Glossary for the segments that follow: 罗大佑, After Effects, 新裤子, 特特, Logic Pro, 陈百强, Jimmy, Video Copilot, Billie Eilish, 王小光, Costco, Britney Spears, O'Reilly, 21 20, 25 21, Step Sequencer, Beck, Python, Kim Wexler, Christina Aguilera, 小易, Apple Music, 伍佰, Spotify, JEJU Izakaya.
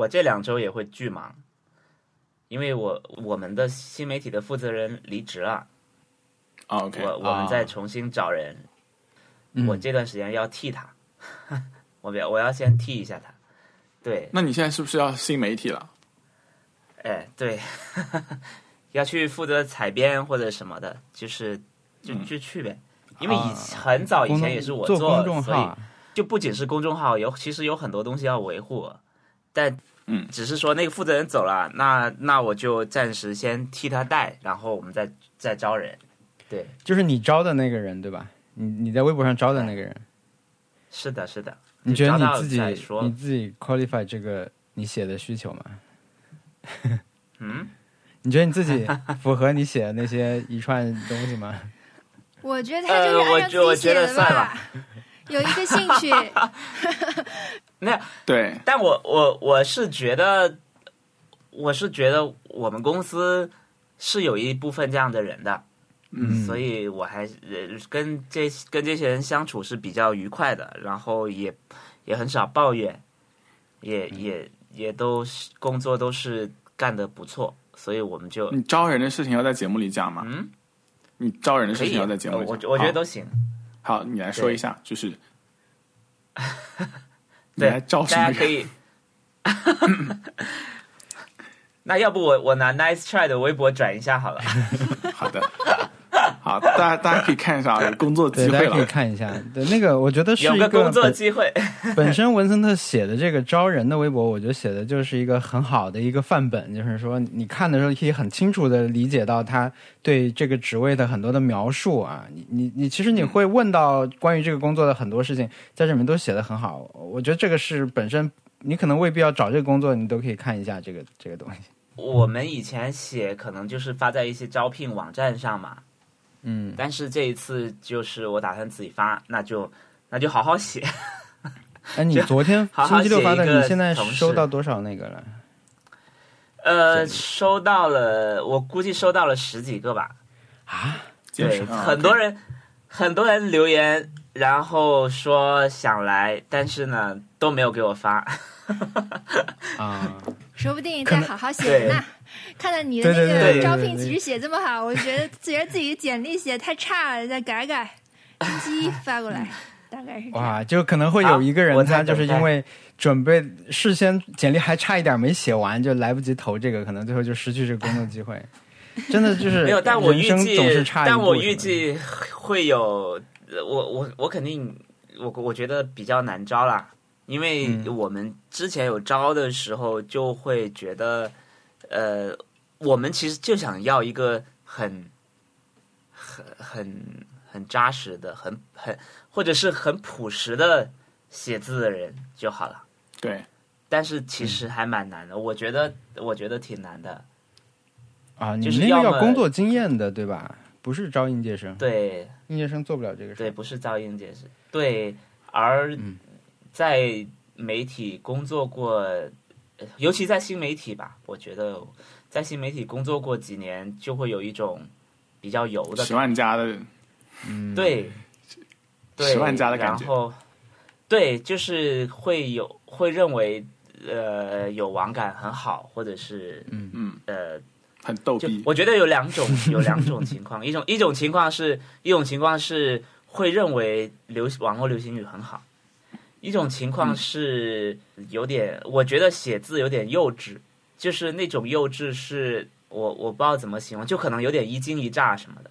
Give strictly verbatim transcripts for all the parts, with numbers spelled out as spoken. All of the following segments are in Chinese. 我这两周也会巨忙，因为我我们的新媒体的负责人离职了，oh, okay. 我我们再重新找人， oh. 我这段时间要替他，嗯、我我要先替一下他。对，那你现在是不是要新媒体了？哎，对，要去负责采编或者什么的，就是就就去呗、嗯，因为以很早以前也是我做，做公众号所以就不仅是公众号，有其实有很多东西要维护，但嗯，只是说那个负责人走了，那那我就暂时先替他带，然后我们再再招人。对，就是你招的那个人对吧？你你在微博上招的那个人，是的，是的。你觉得你自己你自己 qualify 这个你写的需求吗？嗯，你觉得你自己符合你写的那些一串东西吗？我觉得他就是按照自己写的吧，呃、有一个兴趣。那对，但我我我是觉得，我是觉得我们公司是有一部分这样的人的，嗯，所以我还跟这跟这些人相处是比较愉快的，然后也也很少抱怨，也也也都工作都是干得不错，所以我们就你招人的事情要在节目里讲吗？嗯，你招人的事情要在节目里讲，我我觉得都行。好，你来说一下，就是。对，大家可以。那要不我我拿 Nice Try 的微博转一下好了。好的，好，大家大家可以看一下有工作机会了，大家可以看一下。对，那个我觉得是一个有个工作机会。本身文森特写的这个招人的微博，我觉得写的就是一个很好的一个范本，就是说你看的时候可以很清楚的理解到他对这个职位的很多的描述啊，你你你其实你会问到关于这个工作的很多事情，在这里面都写的很好。我觉得这个是本身你可能未必要找这个工作，你都可以看一下这个这个东西。我们以前写可能就是发在一些招聘网站上嘛，嗯，但是这一次就是我打算自己发，那就那就好好写。哎，你昨天星期六发的，你现在收到多少那个了？呃，收到了，我估计收到了十几个吧。啊，对，啊、很多人、okay. 很多人留言，然后说想来，但是呢都没有给我发。啊，说不定再好好写呢。看到你的那个招聘其实写这么好，我觉得觉得自己简历写太差了，再改改，星期一发过来，大概是这样。哇，就可能会有一个人他就是因为准备事先简历还差一点没写完，就来不及投这个，可能最后就失去这个工作机会。真的就是没有，但我预计，但我预计会有，我我我肯定，我我觉得比较难招啦，因为我们之前有招的时候就会觉得。呃，我们其实就想要一个很、很、很、很扎实的、很、很或者是很朴实的写字的人就好了。对，但是其实还蛮难的，嗯、我觉得，我觉得挺难的。啊，就是 要, 要工作经验的，对吧？不是招应届生。对，应届生做不了这个事。对，不是招应届生。对，而在媒体工作过。尤其在新媒体吧，我觉得在新媒体工作过几年，就会有一种比较油的十万加的，嗯，对，对，十万加的感觉。然后，对，就是会有会认为呃有网感很好，或者是嗯嗯呃很逗逼。我觉得有两种有两种情况，一种一种情况是一种情况是会认为流网络流行语很好。一种情况是有点、嗯、我觉得写字有点幼稚，就是那种幼稚是我我不知道怎么形容，就可能有点一惊一乍什么的，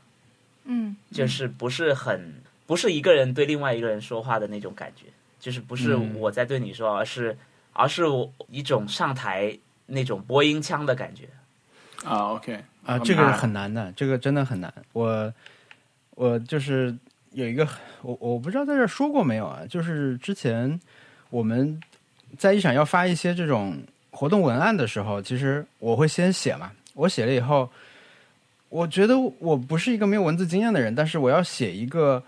嗯，就是不是很不是一个人对另外一个人说话的那种感觉，就是不是我在对你说，嗯、而是而是我一种上台那种播音腔的感觉啊 OK 啊，这个很难的，这个真的很难，我我就是有一个我我不知道在这说过没有啊，就是之前我们在一场要发一些这种活动文案的时候，其实我会先写嘛，我写了以后，我觉得我不是一个没有文字经验的人，但是我要写一个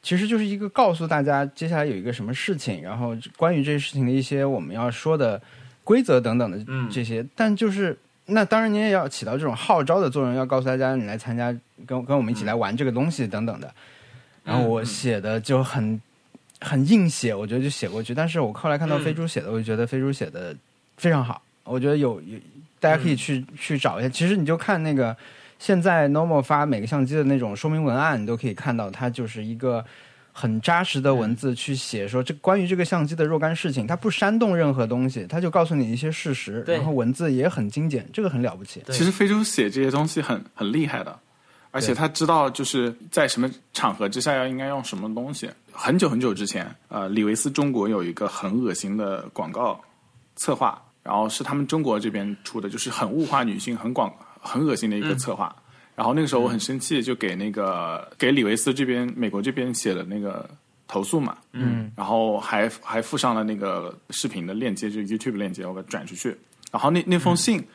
其实就是一个告诉大家接下来有一个什么事情，然后关于这些事情的一些我们要说的规则等等的这些、嗯、但就是那当然你也要起到这种号召的作用，要告诉大家你来参加跟跟我们一起来玩这个东西等等的，然后我写的就很很硬写，我觉得就写过去。但是我后来看到飞猪写的，我就觉得飞猪写的非常好，我觉得有有大家可以去、嗯、去找一下。其实你就看那个现在 Normal 发每个相机的那种说明文案，你都可以看到它就是一个很扎实的文字去写说这关于这个相机的若干事情，它不煽动任何东西，它就告诉你一些事实，然后文字也很精简，这个很了不起。其实非洲写这些东西很很厉害的，而且他知道就是在什么场合之下要应该用什么东西。很久很久之前呃，李维斯中国有一个很恶心的广告策划，然后是他们中国这边出的，就是很物化女性，很广很恶心的一个策划、嗯、然后那个时候我很生气，就给那个给李维斯这边美国这边写了那个投诉嘛，嗯，然后还还附上了那个视频的链接，就 YouTube 链接，我把它转出去。然后那那封信、嗯、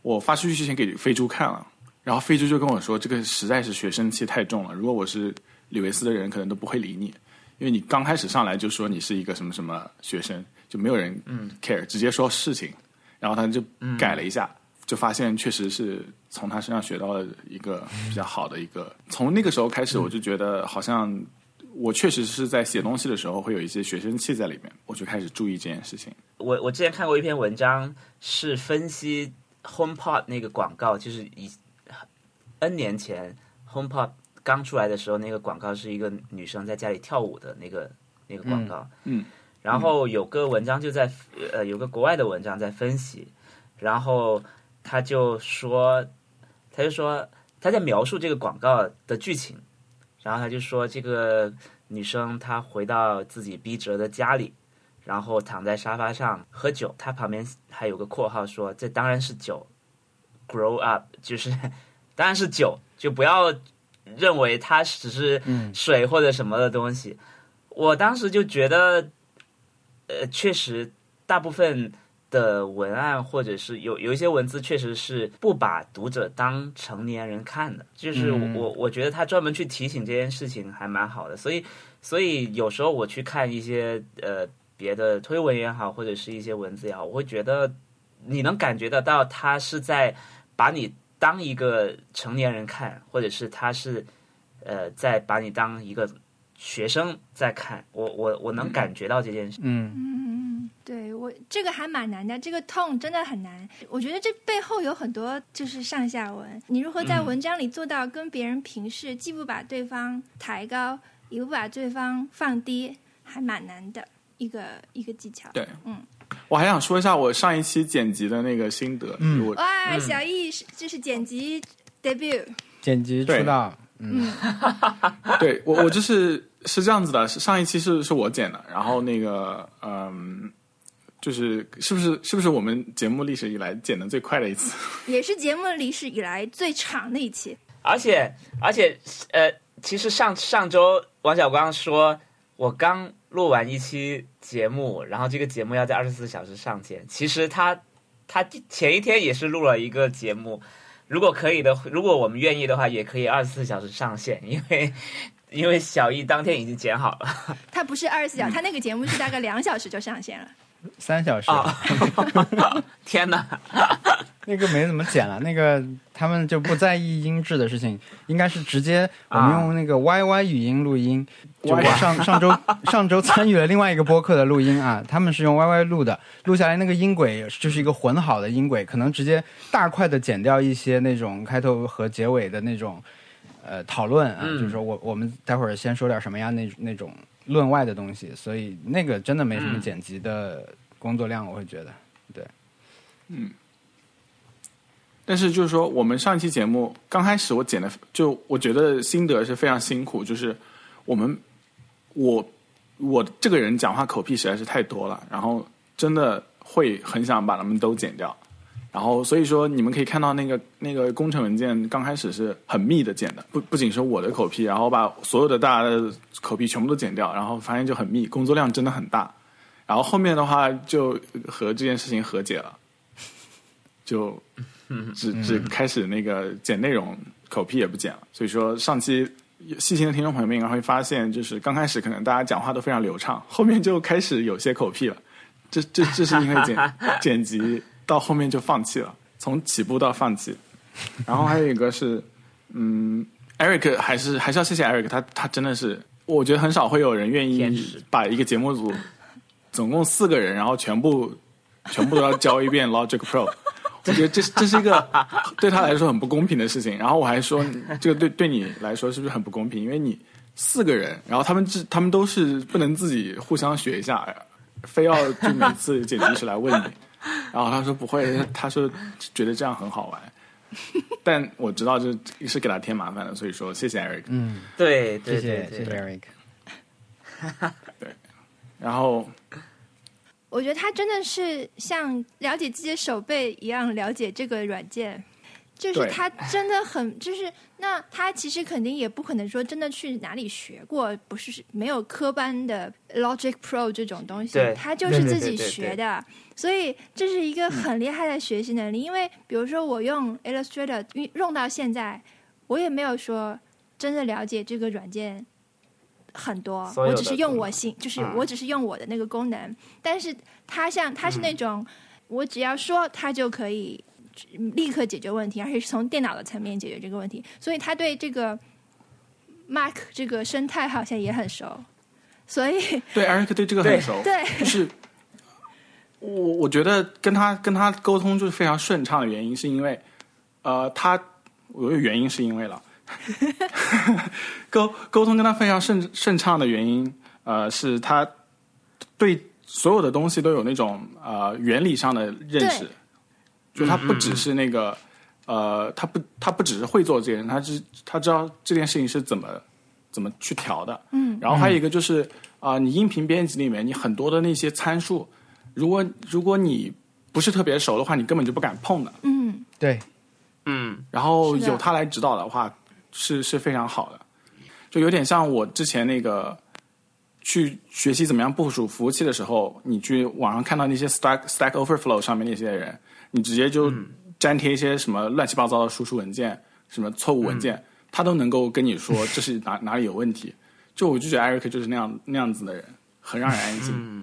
我发出去之前给飞猪看了，然后飞猪就跟我说这个实在是学生气太重了，如果我是李维斯的人可能都不会理你，因为你刚开始上来就说你是一个什么什么学生，就没有人 care、嗯、直接说事情。然后他就改了一下、嗯、就发现确实是从他身上学到了一个比较好的一个。从那个时候开始我就觉得好像我确实是在写东西的时候会有一些学生气在里面，我就开始注意这件事情。我我之前看过一篇文章是分析 HomePod 那个广告，就是以N 年前 HomePod 刚出来的时候，那个广告是一个女生在家里跳舞的那个那个广告， 嗯, 嗯，然后有个文章就在呃有个国外的文章在分析，然后他就说他就说他在描述这个广告的剧情，然后他就说这个女生她回到自己逼仄的家里，然后躺在沙发上喝酒，她旁边还有个括号说这当然是酒 grow up， 就是当然是酒，就不要认为它只是水或者什么的东西、嗯、我当时就觉得呃，确实大部分的文案或者是有有一些文字确实是不把读者当成年人看的，就是我、嗯、我, 我觉得他专门去提醒这件事情还蛮好的。所以所以有时候我去看一些呃别的推文也好或者是一些文字也好，我会觉得你能感觉得到他是在把你当一个成年人看，或者是他是呃在把你当一个学生在看。我我我能感觉到这件事。嗯嗯，对，我这个还蛮难的，这个 tone 真的很难。我觉得这背后有很多就是上下文，你如何在文章里做到跟别人平视、嗯、既不把对方抬高也不把对方放低，还蛮难的一个一个技巧。对，嗯，我还想说一下我上一期剪辑的那个心得。嗯，我哇，小易就是剪辑 debut， 剪辑出道。嗯，对，我我就是是这样子的，上一期是是我剪的，然后那个嗯，就是是不是是不是我们节目历史以来剪的最快的一次？也是节目历史以来最长的一期。而且而且呃，其实上上周王小光说，我刚录完一期节目，然后这个节目要在二十四小时上线。其实他他前一天也是录了一个节目，如果可以的，如果我们愿意的话，也可以二十四小时上线，因为因为小易当天已经剪好了。他不是二十四小时，他那个节目是大概两小时就上线了，三小时。哦、天哪，那个没怎么剪了，那个他们就不在意音质的事情，应该是直接我们用那个 Y Y 语音录音。就我上上周上周参与了另外一个播客的录音啊，他们是用 Y Y 录的，录下来那个音轨就是一个混好的音轨，可能直接大块的剪掉一些那种开头和结尾的那种呃讨论啊，嗯、就是说我我们待会儿先说点什么呀那那种论外的东西，所以那个真的没什么剪辑的工作量，我会觉得对，嗯。但是就是说，我们上一期节目刚开始我剪的，就我觉得心得是非常辛苦，就是我们。我我这个人讲话口癖实在是太多了，然后真的会很想把他们都剪掉，然后所以说你们可以看到那个那个工程文件刚开始是很密的剪的，不不仅是我的口癖，然后把所有的大家的口癖全部都剪掉，然后发现就很密，工作量真的很大。然后后面的话就和这件事情和解了，就只只开始那个剪内容，口癖也不剪了。所以说上期。细心的听众朋友们应该会发现，就是刚开始可能大家讲话都非常流畅，后面就开始有些口癖了。这这这是因为剪剪辑到后面就放弃了，从起步到放弃。然后还有一个是，嗯 ，Eric 还是还是要谢谢 Eric， 他他真的是，我觉得很少会有人愿意把一个节目组总共四个人，然后全部全部都要教一遍 Logic Pro。我觉得这这是一个对他来说很不公平的事情。然后我还说，这个对对你来说是不是很不公平？因为你四个人，然后他们他们都是不能自己互相学一下，非要就每次剪辑师来问你。然后他说不会，他说觉得这样很好玩。但我知道这是给他添麻烦的，所以说谢谢 Eric。嗯，对对对，谢谢 Eric。对，然后。我觉得他真的是像了解自己的手背一样了解这个软件，就是他真的很就是那他其实肯定也不可能说真的去哪里学过，不是没有科班的 Logic Pro 这种东西，他就是自己学的，对对对对对，所以这是一个很厉害的学习能力、嗯、因为比如说我用 Illustrator 用到现在，我也没有说真的了解这个软件很多，我只是用我心，就是我只是用我的那个功能，嗯、但是它像它是那种、嗯，我只要说它就可以立刻解决问题，而且是从电脑的层面解决这个问题，所以他对这个 Mac 这个生态好像也很熟，所以对 Eric 对这个很熟，对，就是我我觉得跟他跟他沟通就是非常顺畅的原因，是因为呃，他我有原因是因为了。沟沟通跟他非常顺顺畅的原因，呃，是他对所有的东西都有那种呃原理上的认识，就他不只是那个呃，他不他不只是会做这件事，他知他知道这件事情是怎么怎么去调的，嗯，然后还有一个就是啊、呃，你音频编辑里面你很多的那些参数，如果如果你不是特别熟的话，你根本就不敢碰的，嗯，对，嗯，然后有他来指导的话。是是非常好的，就有点像我之前那个去学习怎么样部署服务器的时候，你去网上看到那些 Stack Stack Overflow 上面那些人，你直接就粘贴一些什么乱七八糟的输出文件、嗯、什么错误文件、嗯、他都能够跟你说这是哪哪里有问题，就我就觉得 Eric 就是那样那样子的人，很让人安心。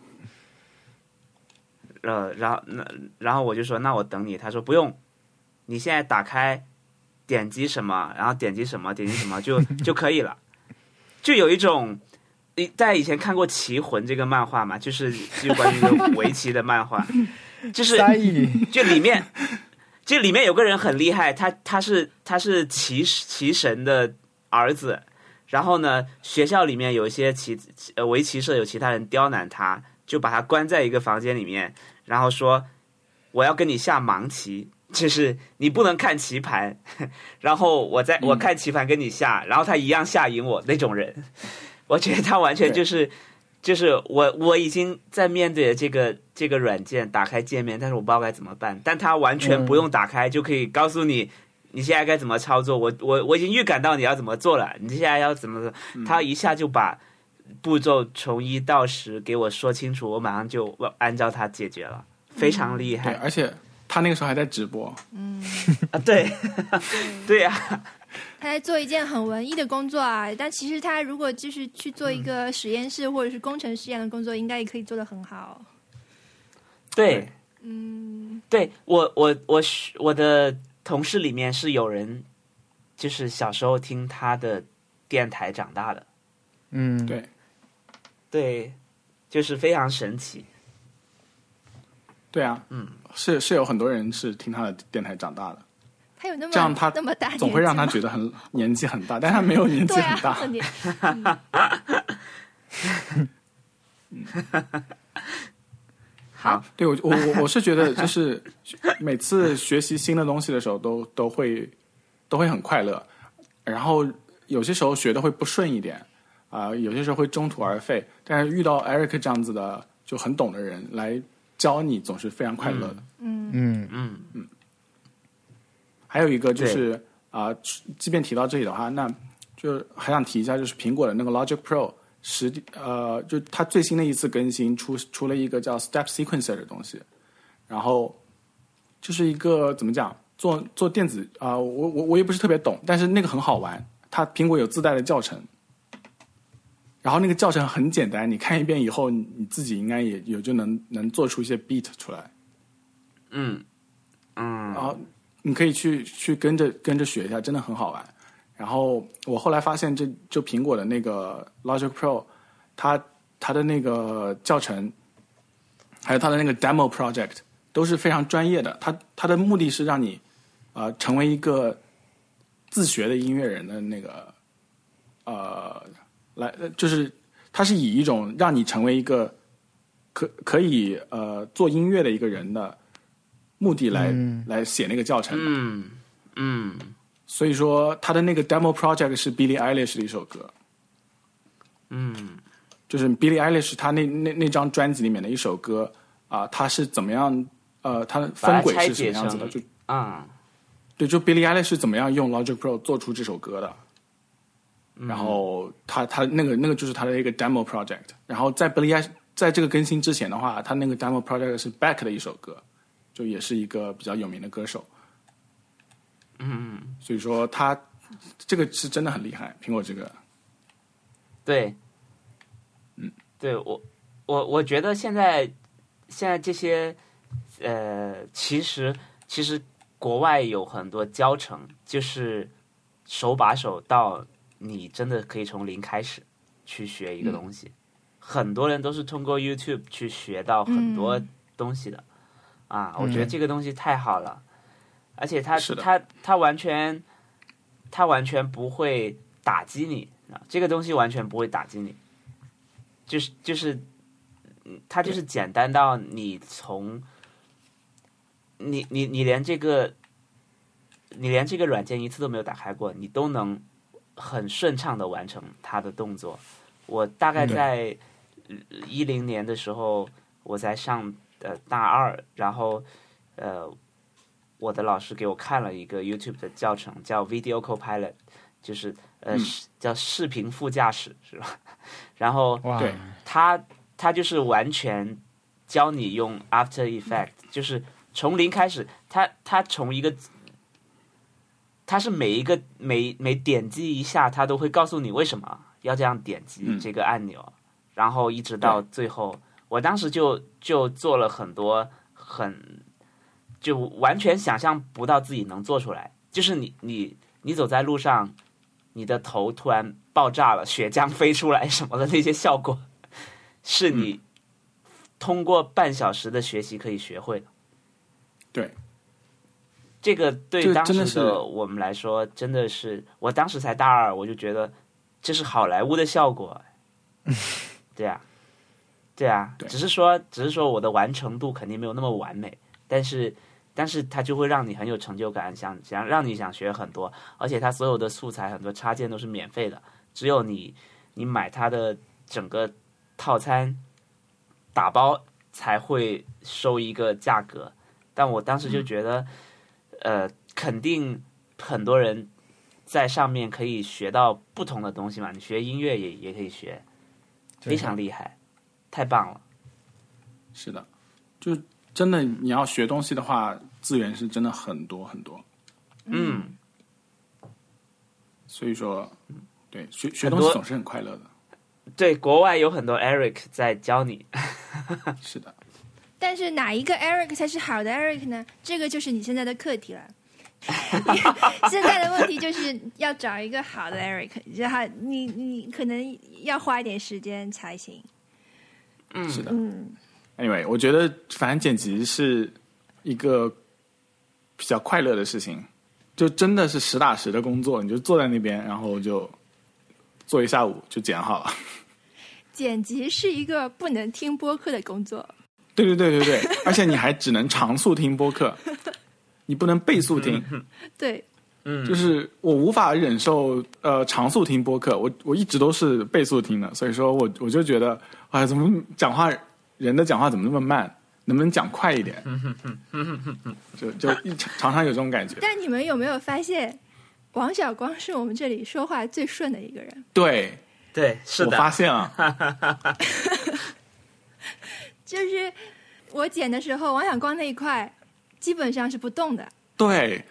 呃，然后那然后我就说那我等你，他说不用，你现在打开点击什么，然后点击什么点击什么就就可以了。就有一种，大家以前看过《棋魂》这个漫画嘛，就是就关于一个围棋的漫画，就是就里面，这里面有个人很厉害，他他是他是棋棋神的儿子，然后呢，学校里面有一些棋呃围棋社有其他人刁难他，就把他关在一个房间里面，然后说我要跟你下盲棋。就是你不能看棋盘，然后我在我看棋盘跟你下、嗯、然后他一样下赢我那种人，我觉得他完全就是就是我我已经在面对这个这个软件打开界面，但是我不知道该怎么办，但他完全不用打开、嗯、就可以告诉你你现在该怎么操作，我我我已经预感到你要怎么做了，你现在要怎么做、嗯、他一下就把步骤从一到十给我说清楚，我马上就按照他解决了，非常厉害、嗯、而且他那个时候还在直播，嗯啊，对，对呀、啊，他在做一件很文艺的工作啊，但其实他如果就是去做一个实验室或者是工程实验的工作，应该也可以做得很好。对，嗯，对我我我我的同事里面是有人，就是小时候听他的电台长大的，嗯，对，对，就是非常神奇。对啊，嗯，是是有很多人是听他的电台长大的。他有那么这样，他那么大，总会让他觉得很年纪很大，但他没有年纪很大。好，对我我我是觉得，就是每次学习新的东西的时候都，都都会都会很快乐。然后有些时候学的会不顺一点啊、呃，有些时候会中途而废。但是遇到 Eric 这样子的就很懂的人来。教你总是非常快乐的，嗯嗯嗯嗯。还有一个就是啊、呃，即便提到这里的话，那就还想提一下，就是苹果的那个 Logic Pro 实呃，就它最新的一次更新出出了一个叫 Step Sequencer 的东西，然后就是一个怎么讲，做做电子啊、呃，我我我也不是特别懂，但是那个很好玩，它苹果有自带的教程，然后那个教程很简单，你看一遍以后，你自己应该也有就能能做出一些 beat 出来。嗯嗯，然后你可以去去跟着跟着学一下，真的很好玩。然后我后来发现这，这就苹果的那个 Logic Pro， 它它的那个教程，还有它的那个 demo project 都是非常专业的，它它的目的是让你。呃，成为一个自学的音乐人的那个呃，来就是它是以一种让你成为一个可可以呃做音乐的一个人的目的来、嗯、来写那个教程的。嗯嗯，所以说它的那个 demo project 是 Billie Eilish 的一首歌。嗯，就是 Billie Eilish 他那那那张专辑里面的一首歌啊，它、呃、是怎么样呃，它的分轨是什么样子的？就啊。嗯对，就 Billie Eilish 是怎么样用 Logic Pro 做出这首歌的，嗯、然后他他那个那个就是他的一个 demo project， 然后在 Billie 在这个更新之前的话，他那个 demo project 是 Beck 的一首歌，就也是一个比较有名的歌手，嗯，所以说他这个是真的很厉害，苹果这个，对，嗯，对我我我觉得现在现在这些呃，其实其实。国外有很多教程，就是手把手到你真的可以从零开始去学一个东西、嗯、很多人都是通过 YouTube 去学到很多东西的、嗯、啊，我觉得这个东西太好了、嗯、而且它它它完全它完全不会打击你、啊、这个东西完全不会打击你，就是就是它就是简单到你从你你你连这个，你连这个软件一次都没有打开过，你都能很顺畅的完成它的动作。我大概在一零年的时候，我在上呃大二，然后呃我的老师给我看了一个 YouTube 的教程，叫 Video Copilot， 就是呃、嗯、叫视频副驾驶是吧？然后对他他就是完全教你用 After Effects， 就是。从零开始，他他从一个，他是每一个每每点击一下，他都会告诉你为什么要这样点击这个按钮，嗯、然后一直到最后，我当时就就做了很多很，就完全想象不到自己能做出来，就是你你你走在路上，你的头突然爆炸了，血浆飞出来什么的那些效果，是你通过半小时的学习可以学会的。对，这个对当时的我们来说真的是，我当时才大二，我就觉得这是好莱坞的效果，对啊，对啊，对只是说只是说我的完成度肯定没有那么完美，但是但是它就会让你很有成就感，想想让你想学很多，而且它所有的素材很多插件都是免费的，只有你你买它的整个套餐打包才会收一个价格。但我当时就觉得、嗯、呃，肯定很多人在上面可以学到不同的东西嘛，你学音乐也也可以学，非常厉害，太棒了。是的，就真的你要学东西的话，资源是真的很多很多。嗯，所以说，对学学东西总是很快乐的。对，国外有很多 Eric 在教你。是的。但是哪一个 Eric 才是好的 Eric 呢？这个就是你现在的课题了。现在的问题就是要找一个好的 Eric， 你你可能要花一点时间才行。嗯，是的。嗯 ，Anyway， 我觉得反正剪辑是一个比较快乐的事情，就真的是实打实的工作，你就坐在那边，然后就做一下午就剪好了。剪辑是一个不能听播客的工作。对对对对对，而且你还只能长速听播客，你不能倍速听。对，嗯，就是我无法忍受呃长速听播客，我我一直都是倍速听的，所以说我我就觉得哎，怎么讲话人的讲话怎么那么慢？能不能讲快一点？就就一常常有这种感觉。但你们有没有发现，王小光是我们这里说话最顺的一个人？对对，是的，我发现了。就是我剪的时候，王小光那一块基本上是不动的。对。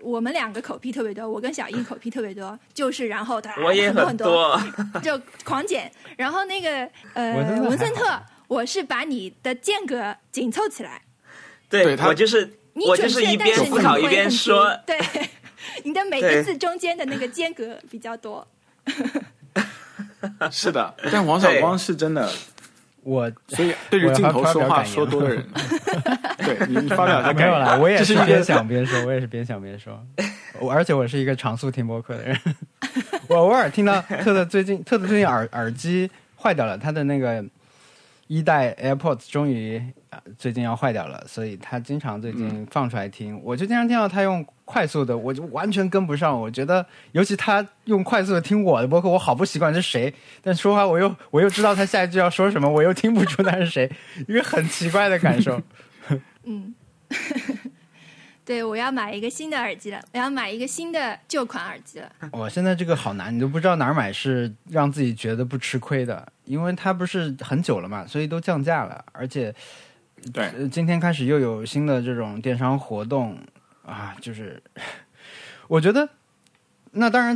我们两个口癖特别多，我跟小英口癖特别多，就是然后他我也很多，很多就狂减。然后那个呃文森特，我是把你的间隔紧凑起来。对，我就是我就是一边思考一边说，对，你的每一次中间的那个间隔比较多。是的，但王小光是真的。我所以对着镜头说话说多的人，对你发表一下感言。没有啦，我也是边想边说，我也是边想边说。我而且我是一个常速听播客的人，我偶尔听到特特最近特特最近耳耳机坏掉了，他的那个一代 AirPods 终于、呃、最近要坏掉了，所以他经常最近放出来听，嗯、我就经常听到他用快速的，我就完全跟不上。我觉得，尤其他用快速的听我的播客，我好不习惯是谁，但说话我又我又知道他下一句要说什么，我又听不出他是谁，一个很奇怪的感受。嗯，对，我要买一个新的耳机了，我要买一个新的旧款耳机了。我、哦、现在这个好难，你都不知道哪儿买是让自己觉得不吃亏的。因为它不是很久了嘛，所以都降价了，而且对、呃、今天开始又有新的这种电商活动啊，就是我觉得那当然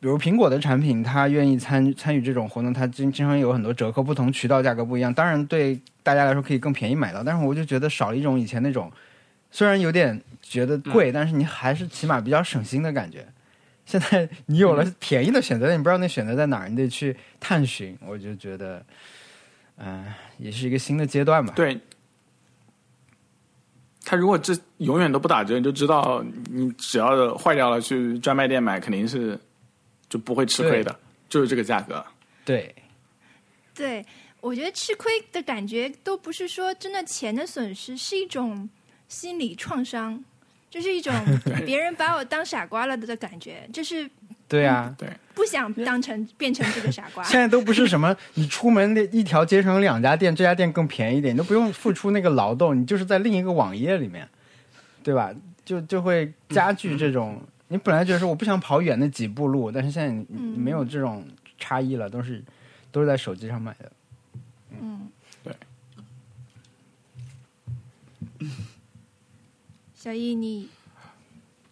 比如苹果的产品它愿意参参与这种活动，它经常有很多折扣，不同渠道价格不一样，当然对大家来说可以更便宜买到，但是我就觉得少了一种以前那种虽然有点觉得贵、嗯、但是你还是起码比较省心的感觉。现在你有了便宜的选择、嗯、你不知道那选择在哪儿，你得去探寻。我就觉得嗯、呃，也是一个新的阶段吧。对，他如果这永远都不打折，你就知道你只要坏掉了去专卖店买肯定是就不会吃亏的，就是这个价格。对对，我觉得吃亏的感觉都不是说真的钱的损失，是一种心理创伤，就是一种别人把我当傻瓜了的感觉，就是对啊，对，不想当成变成这个傻瓜。现在都不是什么，你出门一条街上有两家店，这家店更便宜一点，你都不用付出那个劳动，你就是在另一个网页里面，对吧？就就会加剧这种，嗯、你本来觉得说我不想跑远那几步路，但是现在你、嗯、没有这种差异了，都是都是在手机上买的。嗯，对。小易，你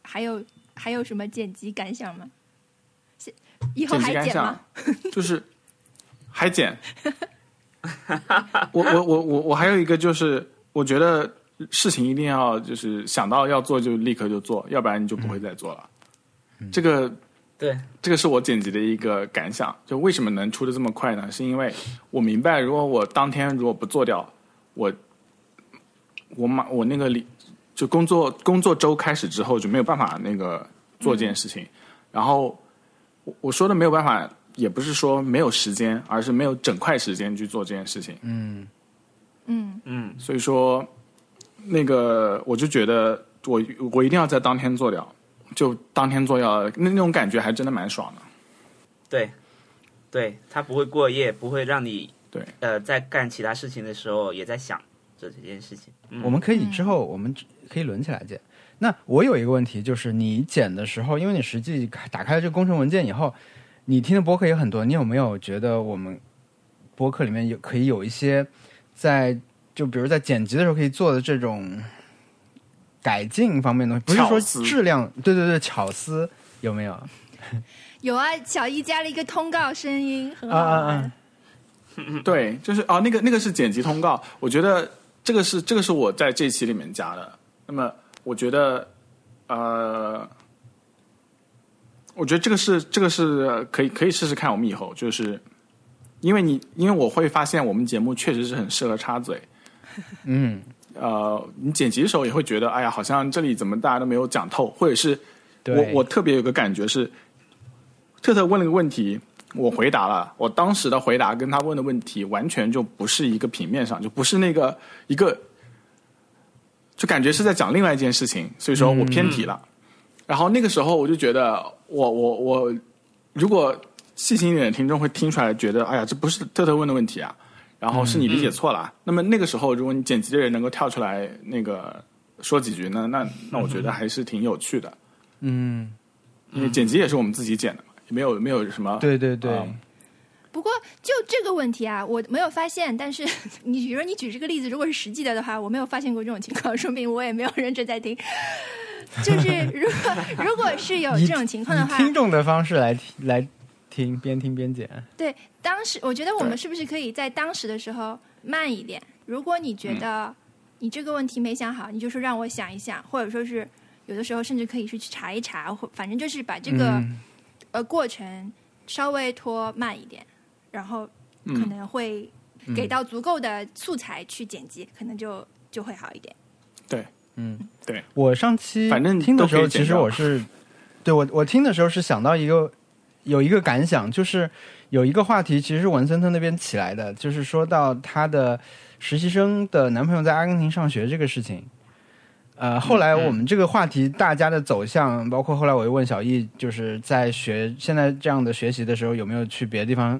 还有还有什么剪辑感想吗？以后还剪吗？就是还剪。我我我我我还有一个就是，我觉得事情一定要就是想到要做就立刻就做，要不然你就不会再做了。嗯、这个对，这个是我剪辑的一个感想。就为什么能出的这么快呢？是因为我明白，如果我当天如果不做掉，我我马我那个理。就工作工作周开始之后就没有办法那个做这件事情，嗯、然后我我说的没有办法，也不是说没有时间，而是没有整块时间去做这件事情。嗯嗯嗯，所以说那个我就觉得我我一定要在当天做掉，就当天做掉，那那种感觉还真的蛮爽的。对，对，它不会过夜，不会让你对呃在干其他事情的时候也在想。这几件事情、嗯、我们可以之后我们可以轮起来剪。那我有一个问题，就是你剪的时候，因为你实际打开了这个工程文件以后，你听的播客也很多，你有没有觉得我们播客里面有可以有一些在就比如在剪辑的时候可以做的这种改进方面的东西？不是说质量，对对对，巧思有没有？有啊，小易加了一个通告声音，很好玩。啊啊啊对，就是哦，那个那个是剪辑通告，我觉得。这个是这个是我在这期里面加的。那么我觉得，呃，我觉得这个是这个是可以可以试试看。我们以后就是，因为你因为我会发现我们节目确实是很适合插嘴。嗯，呃，你剪辑的时候也会觉得，哎呀，好像这里怎么大家都没有讲透，或者是我我特别有个感觉是，特特问了个问题。我回答了，我当时的回答跟他问的问题完全就不是一个平面上，就不是那个一个，就感觉是在讲另外一件事情，所以说我偏题了。嗯、然后那个时候我就觉得，我我我，如果细心一点的听众会听出来，觉得哎呀，这不是特特问的问题啊，然后是你理解错了。嗯、那么那个时候，如果你剪辑的人能够跳出来那个说几句，那那那我觉得还是挺有趣的。嗯，因为剪辑也是我们自己剪的嘛。没有没有什么对对对、嗯、不过就这个问题啊，我没有发现，但是你比如说你举这个例子，如果是实际的的话，我没有发现过这种情况，说明我也没有认真在听。就是如果如果是有这种情况的话，听众的方式来来听，边听边剪。对，当时我觉得我们是不是可以在当时的时候慢一点？如果你觉得你这个问题没想好，你就说让我想一想，或者说是有的时候甚至可以去查一查，或反正就是把这个呃过程稍微拖慢一点，然后可能会给到足够的素材去剪辑，可能就就会好一点。对。嗯，对，我上期反正听的时候，其实我是对我我听的时候是想到一个有一个感想，就是有一个话题，其实是文森特那边起来的，就是说到他的实习生的男朋友在阿根廷上学这个事情。呃，后来我们这个话题大家的走向，包括后来我又问小易，就是在学现在这样的学习的时候，有没有去别的地方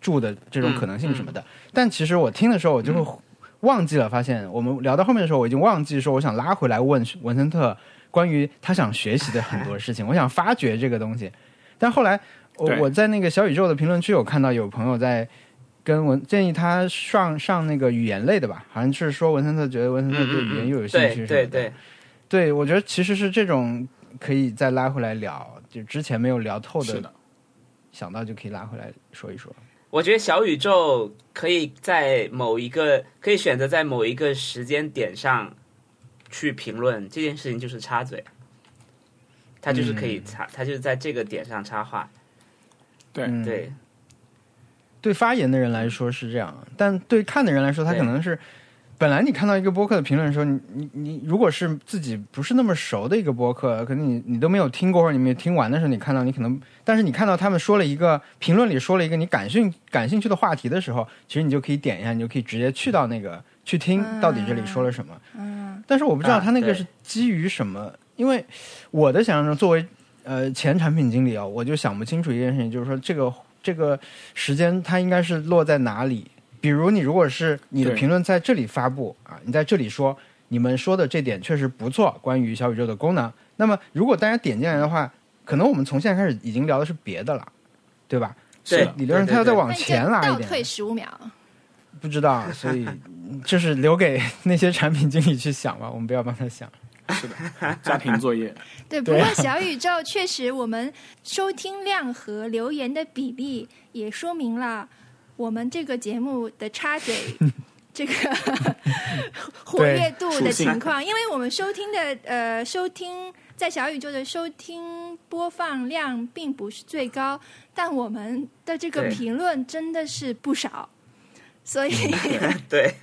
住的这种可能性什么的。嗯嗯、但其实我听的时候，我就会。嗯忘记了，发现我们聊到后面的时候，我已经忘记说我想拉回来问文森特关于他想学习的很多事情，我想发掘这个东西。但后来我我在那个小宇宙的评论区有看到有朋友在跟文建议他上上那个语言类的吧，好像是说文森特觉得文森特对语言又有兴趣、嗯嗯、对对对，对我觉得其实是这种可以再拉回来聊，就之前没有聊透 的, 的，想到就可以拉回来说一说。我觉得小宇宙可以在某一个可以选择在某一个时间点上去评论这件事情，就是插嘴，它就是可以插，它、嗯、就是在这个点上插话。对、嗯、对，对发言的人来说是这样，但对看的人来说，他可能是本来你看到一个播客的评论的时候，你你你如果是自己不是那么熟的一个播客，可能你你都没有听过或者你没有听完的时候，你看到你可能，但是你看到他们说了一个评论里说了一个你感兴感兴趣的话题的时候，其实你就可以点一下，你就可以直接去到那个去听到底这里说了什么。嗯，但是我不知道他那个是基于什么，啊、因为我的想象中，作为呃前产品经理啊、哦，我就想不清楚一件事情，就是说这个这个时间它应该是落在哪里。比如你如果是你的评论在这里发布啊，你在这里说你们说的这点确实不错，关于小宇宙的功能，那么如果大家点进来的话，可能我们从现在开始已经聊的是别的了，对吧？对，理论上他要再往前拉一点，倒退十五秒，不知道，所以就是留给那些产品经理去想吧，我们不要帮他想。是的，家庭作业。对，不过小宇宙确实我们收听量和留言的比例也说明了我们这个节目的插嘴这个活跃度的情况，因为我们收听的呃收听在小宇宙的收听播放量并不是最高，但我们的这个评论真的是不少，所以对，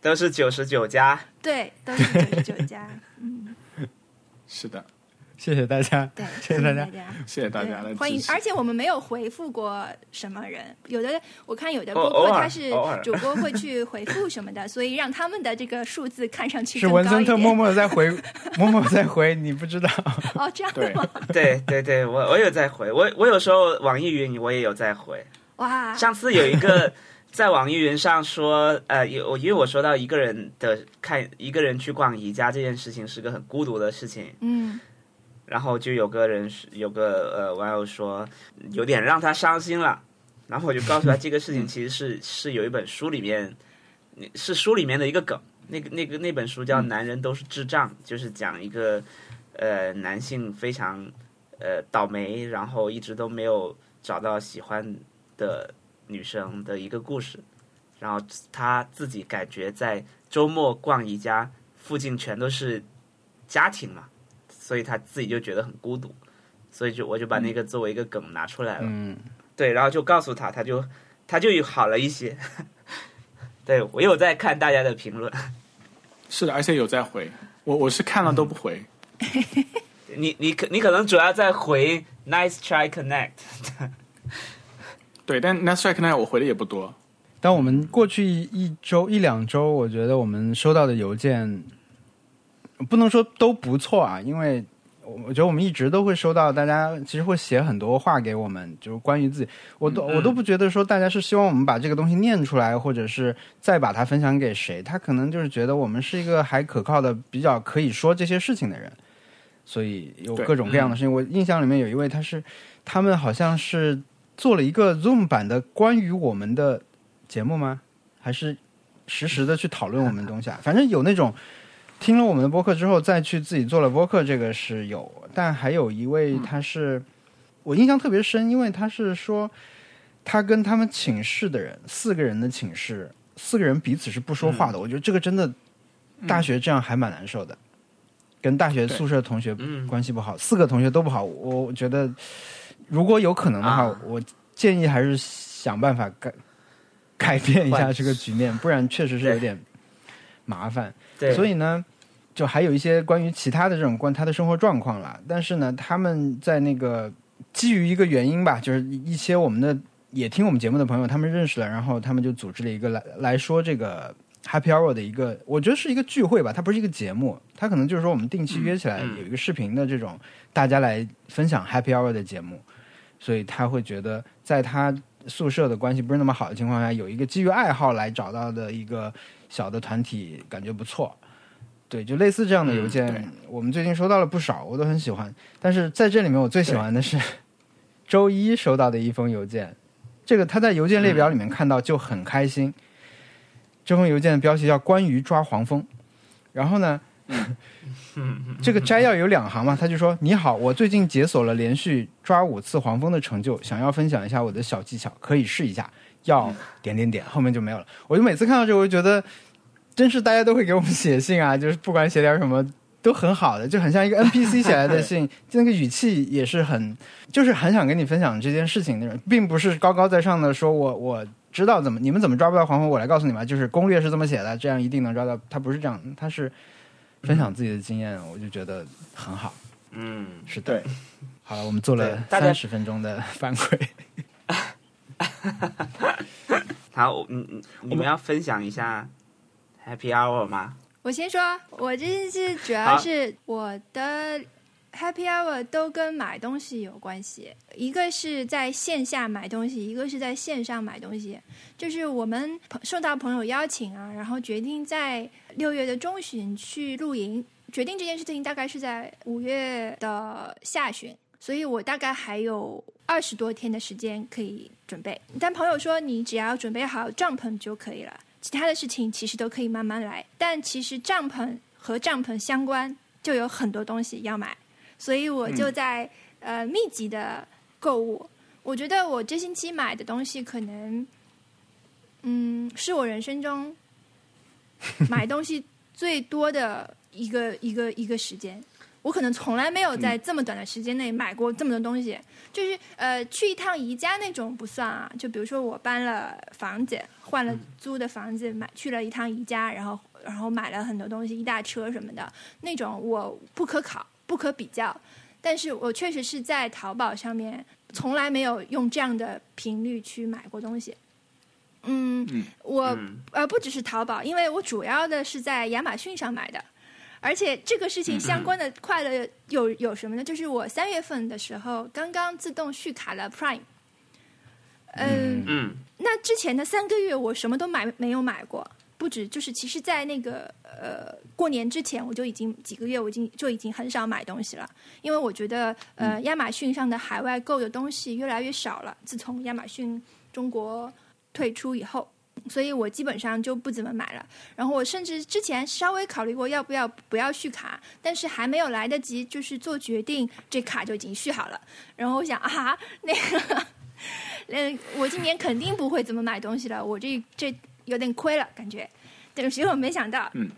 都是九十九加，对，都是九十九加，嗯，是的。谢谢大家，谢谢大家，谢谢大家的欢迎。而且我们没有回复过什么人，有的我看有的播客他是主播会去回复什么的，所以让他们的这个数字看上去更高一点。是文森特默默在回，默默在回，你不知道哦，这样的吗？对对对，我我有在回，我我有时候网易云我也有在回。哇，上次有一个在网易云上说，呃，有因为我说到一个人的看一个人去逛宜家这件事情是个很孤独的事情，嗯。然后就有个人有个呃网友说有点让他伤心了，然后我就告诉他这个事情其实是是有一本书里面是书里面的一个梗，那个那个那本书叫《男人都是智障》，就是讲一个呃男性非常呃倒霉，然后一直都没有找到喜欢的女生的一个故事，然后他自己感觉在周末逛宜家附近全都是家庭嘛，所以他自己就觉得很孤独，所以就我就把那个作为一个梗拿出来了，嗯，对，然后就告诉他，他就他就好了一些。对，我有在看大家的评论，是的，而且有在回，我我是看了都不回。嗯、你你可你可能主要在回 Nice Try Connect。对，但 Nice Try Connect 我回的也不多。但我们过去一周一两周，我觉得我们收到的邮件。不能说都不错啊，因为我觉得我们一直都会收到大家其实会写很多话给我们，就是关于自己，我都我都不觉得说大家是希望我们把这个东西念出来或者是再把它分享给谁，他可能就是觉得我们是一个还可靠的比较可以说这些事情的人，所以有各种各样的事情。我印象里面有一位他是他们好像是做了一个 Zoom 版的关于我们的节目吗？还是实时的去讨论我们的东西啊？反正有那种听了我们的播客之后再去自己做了播客，这个是有。但还有一位他是、嗯、我印象特别深，因为他是说他跟他们寝室的人，四个人的寝室，四个人彼此是不说话的、嗯、我觉得这个真的大学这样还蛮难受的、嗯、跟大学宿舍同学关系不好、嗯、四个同学都不好，我觉得如果有可能的话、啊、我建议还是想办法改改变一下这个局面，不然确实是有点麻烦。对，所以呢就还有一些关于其他的这种关他的生活状况啦，但是呢他们在那个基于一个原因吧，就是一些我们的也听我们节目的朋友他们认识了，然后他们就组织了一个来来说这个 Happy Hour 的一个，我觉得是一个聚会吧，它不是一个节目，它可能就是说我们定期约起来有一个视频的这种、嗯、大家来分享 Happy Hour 的节目。所以他会觉得在他宿舍的关系不是那么好的情况下，有一个基于爱好来找到的一个小的团体感觉不错。对，就类似这样的邮件、嗯、我们最近收到了不少，我都很喜欢。但是在这里面我最喜欢的是周一收到的一封邮件，这个他在邮件列表里面看到就很开心、嗯、这封邮件的标题叫关于抓黄蜂。然后呢这个摘要有两行嘛，他就说：你好，我最近解锁了连续抓五次黄蜂的成就，想要分享一下我的小技巧，可以试一下，要点点点，后面就没有了。我就每次看到这个我就觉得真是大家都会给我们写信啊，就是不管写点什么都很好的，就很像一个 N P C 写来的信那个语气也是很就是很想跟你分享这件事情的人，并不是高高在上的说我我知道怎么你们怎么抓不到黄蜂，我来告诉你们，就是攻略是这么写的，这样一定能抓到。他不是这样，他是分享自己的经验，我就觉得很好。嗯，是的。对，好了，我们做了三十分钟的反馈。好，嗯，你们要分享一下 Happy Hour 吗？我先说，我这次主要是我的 Happy Hour 都跟买东西有关系，一个是在线下买东西，一个是在线上买东西。就是我们受到朋友邀请啊，然后决定在六月的中旬去露营，决定这件事情大概是在五月的下旬，所以我大概还有二十多天的时间可以准备。但朋友说你只要准备好帐篷就可以了，其他的事情其实都可以慢慢来。但其实帐篷和帐篷相关就有很多东西要买，所以我就在、嗯、呃密集的购物。我觉得我这星期买的东西可能嗯是我人生中买东西最多的一个一个一个时间，我可能从来没有在这么短的时间内买过这么多东西。就是呃，去一趟宜家那种不算啊，就比如说我搬了房子，换了租的房子，买去了一趟宜家，然后然后买了很多东西，一大车什么的，那种我不可考，不可比较。但是我确实是在淘宝上面从来没有用这样的频率去买过东西。嗯，我呃不只是淘宝，因为我主要的是在亚马逊上买的。而且这个事情相关的快乐有有什么呢？就是我三月份的时候刚刚自动续卡了 Prime， 嗯、呃、嗯，那之前的三个月我什么都买没有买过，不止就是其实，在那个呃过年之前我就已经几个月我已经就已经很少买东西了，因为我觉得呃亚马逊上的海外购的东西越来越少了，自从亚马逊中国退出以后，所以我基本上就不怎么买了。然后我甚至之前稍微考虑过要不要不要续卡，但是还没有来得及就是做决定，这卡就已经续好了。然后我想啊，那个，嗯，我今年肯定不会怎么买东西了，我这这有点亏了感觉。但是我没想到，嗯，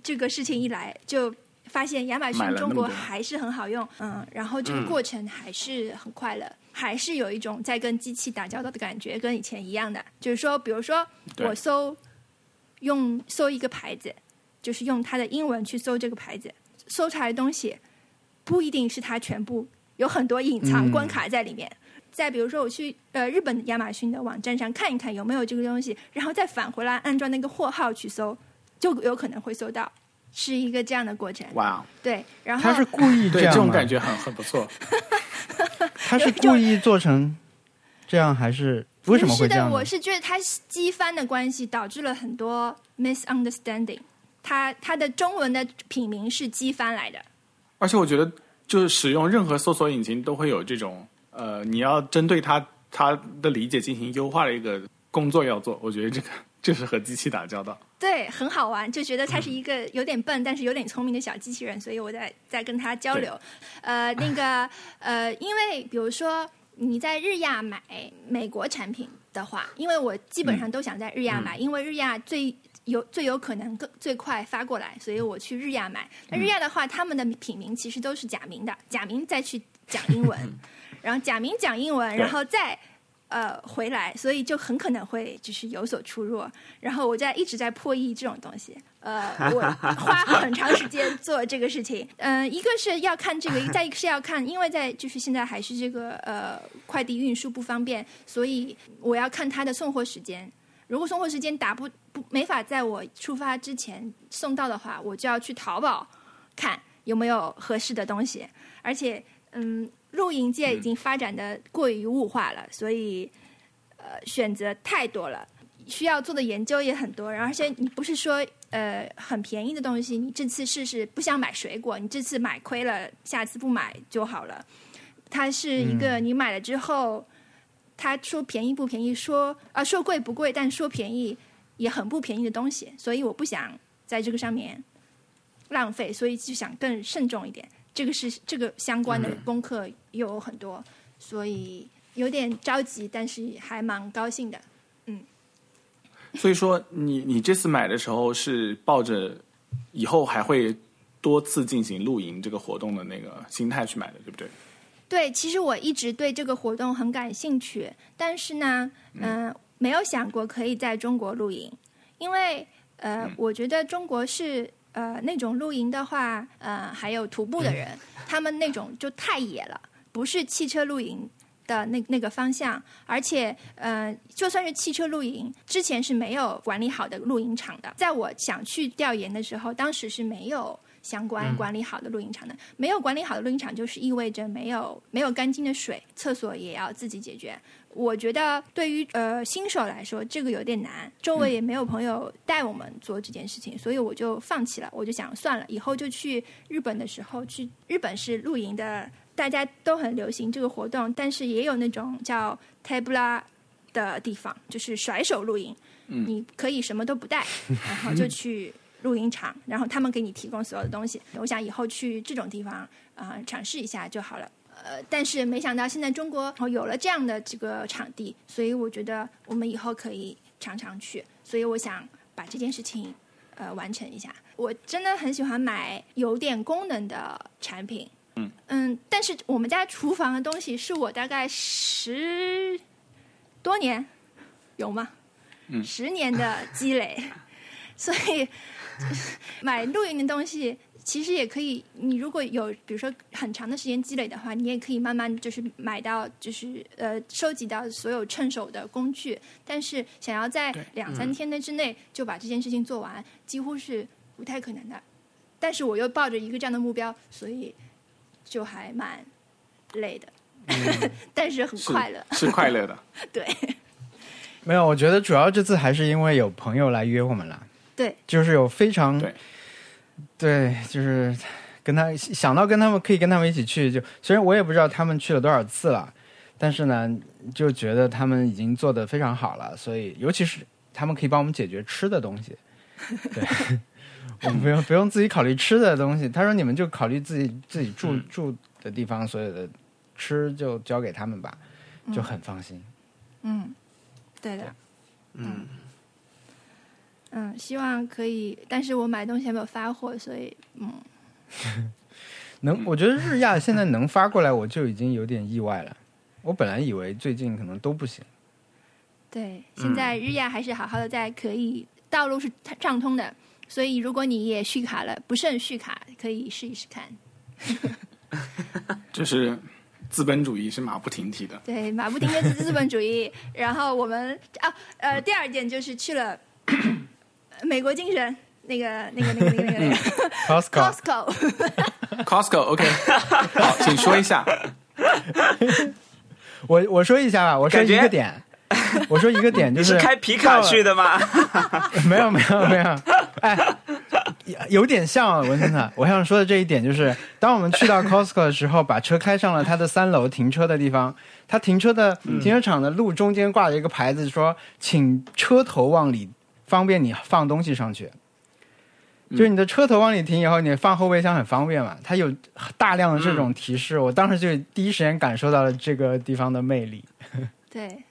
这个事情一来就发现亚马逊中国还是很好用，嗯，然后这个过程还是很快乐。嗯，还是有一种在跟机器打交道的感觉，跟以前一样的。就是说比如说我搜用搜一个牌子，就是用它的英文去搜这个牌子，搜出来的东西不一定是它全部，有很多隐藏关卡在里面。嗯，再比如说我去呃日本亚马逊的网站上看一看有没有这个东西，然后再返回来按照那个货号去搜，就有可能会搜到，是一个这样的过程。哇，对，然后他是故意这样，对，这种感觉很很不错。他是故意做成这样还是为什么会这样？是的，我是觉得他机翻的关系导致了很多 misunderstanding。他他的中文的品名是机翻来的。而且我觉得，就是使用任何搜索引擎都会有这种呃，你要针对它他的理解进行优化的一个工作要做，我觉得这个就是和机器打交道。对，很好玩，就觉得他是一个有点笨、嗯、但是有点聪明的小机器人，所以我在在跟他交流。呃，那个呃，因为比如说你在日亚买美国产品的话，因为我基本上都想在日亚买，嗯、因为日亚最有最有可能更最快发过来，所以我去日亚买。那日亚的话，他们的品名其实都是假名的，假名再去讲英文，然后假名讲英文，然后再。呃，回来，所以就很可能会就是有所出入。然后我在一直在破译这种东西，呃，我花很长时间做这个事情。嗯、呃，一个是要看这个，再一个是要看，因为在就是现在还是这个呃快递运输不方便，所以我要看它的送货时间。如果送货时间打不不没法在我出发之前送到的话，我就要去淘宝看有没有合适的东西，而且嗯。露营界已经发展的过于物化了，所以呃选择太多了，需要做的研究也很多。然后而且你不是说呃很便宜的东西，你这次试试不想买水果，你这次买亏了，下次不买就好了。它是一个你买了之后，他说便宜不便宜，说啊说贵不贵，但说便宜也很不便宜的东西，所以我不想在这个上面浪费，所以就想更慎重一点。这个是这个相关的功课有很多、嗯、所以有点着急，但是还蛮高兴的。嗯，所以说你你这次买的时候是抱着以后还会多次进行露营这个活动的那个心态去买的，对不对？对，其实我一直对这个活动很感兴趣，但是呢、呃、嗯，没有想过可以在中国露营，因为呃、嗯，我觉得中国是呃，那种露营的话，呃，还有徒步的人，他们那种就太野了，不是汽车露营的那那个方向。而且，呃，就算是汽车露营，之前是没有管理好的露营场的。在我想去调研的时候，当时是没有相关管理好的露营场的。没有管理好的露营场，就是意味着没有没有干净的水，厕所也要自己解决。我觉得对于呃新手来说，这个有点难，周围也没有朋友带我们做这件事情，所以我就放弃了。我就想算了，以后就去日本的时候，去日本是露营的，大家都很流行这个活动，但是也有那种叫 tabla 的地方，就是甩手露营，你可以什么都不带，然后就去露营场，然后他们给你提供所有的东西。我想以后去这种地方啊、呃、尝试一下就好了。呃，但是没想到现在中国有了这样的这个场地，所以我觉得我们以后可以常常去，所以我想把这件事情呃完成一下。我真的很喜欢买有点功能的产品，嗯嗯，但是我们家厨房的东西是我大概十多年有吗？嗯，十年的积累，所以买露营的东西。其实也可以，你如果有比如说很长的时间积累的话，你也可以慢慢就是买到，就是呃收集到所有趁手的工具。但是想要在两三天之内就把这件事情做完，几乎是不太可能的。但是我又抱着一个这样的目标，所以就还蛮累的，嗯、但是很快乐，是, 是快乐的。对，没有，我觉得主要这次还是因为有朋友来约我们了。对，就是有非常对。对，就是跟他想到跟他们可以跟他们一起去，就虽然我也不知道他们去了多少次了，但是呢就觉得他们已经做得非常好了，所以尤其是他们可以帮我们解决吃的东西，对我们不用不用自己考虑吃的东西。他说你们就考虑自己自己住、嗯、住的地方，所有的吃就交给他们吧，就很放心。嗯，对的，嗯嗯，希望可以，但是我买东西还没有发货，所以嗯，能，我觉得日亚现在能发过来，我就已经有点意外了。我本来以为最近可能都不行。对，现在日亚还是好好的在，可以道路是畅通的，所以如果你也续卡了，不慎续卡可以试一试看。就是。资本主义是马不停蹄的。对，马不停蹄是资本主义。然后我们啊呃，第二件就是去了。美国精神，那个、那个、那个、那个、那个 Costco，Costco，Costco，OK，、嗯 Costco, okay. 好，请说一下。我我说一下吧，我说一个点，我说一个点就是。你是开皮卡去的吗？没有没有没有，哎，有点像文森特。我想说的这一点就是，当我们去到 Costco 的时候，把车开上了它的三楼停车的地方，它停车的停车场的路中间挂着一个牌子说，请车头往里，方便你放东西上去。就是你的车头往里停以后，你放后备箱很方便嘛，它有大量的这种提示、嗯、我当时就第一时间感受到了这个地方的魅力。对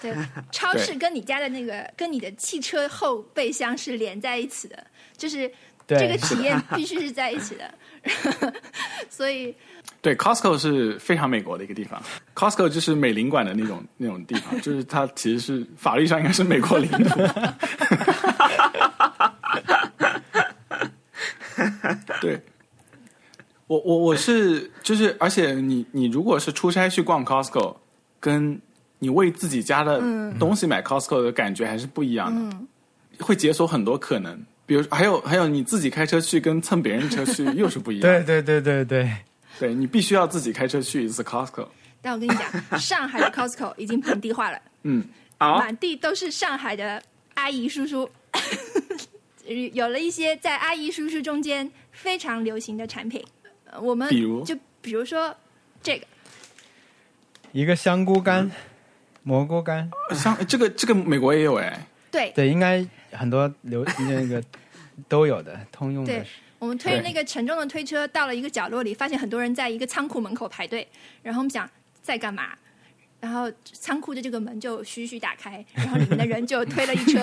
对，超市跟你家的那个跟你的汽车后备箱是连在一起的，就是这个体验必须是在一起的。所以对 Costco 是非常美国的一个地方， Costco 就是美领馆的那种那种地方，就是它其实是法律上应该是美国领土。对，我我我是就是，而且你你如果是出差去逛 Costco， 跟你为自己家的东西买 Costco 的感觉还是不一样的，嗯、会解锁很多可能。比如还有还有你自己开车去跟蹭别人车去又是不一样的。对对对对对，对你必须要自己开车去一次 Costco。但我跟你讲，上海的 Costco 已经本地化了，嗯，啊、满地都是上海的阿姨叔叔。有了一些在阿姨叔叔中间非常流行的产品，我们就比如说这个一个香菇干、嗯、蘑菇干，香这个这个美国也有哎，对对，应该很多流那个都有的，通用的。对，我们推那个沉重的推车到了一个角落里，发现很多人在一个仓库门口排队，然后我们想在干嘛？然后仓库的这个门就徐徐打开，然后里面的人就推了一车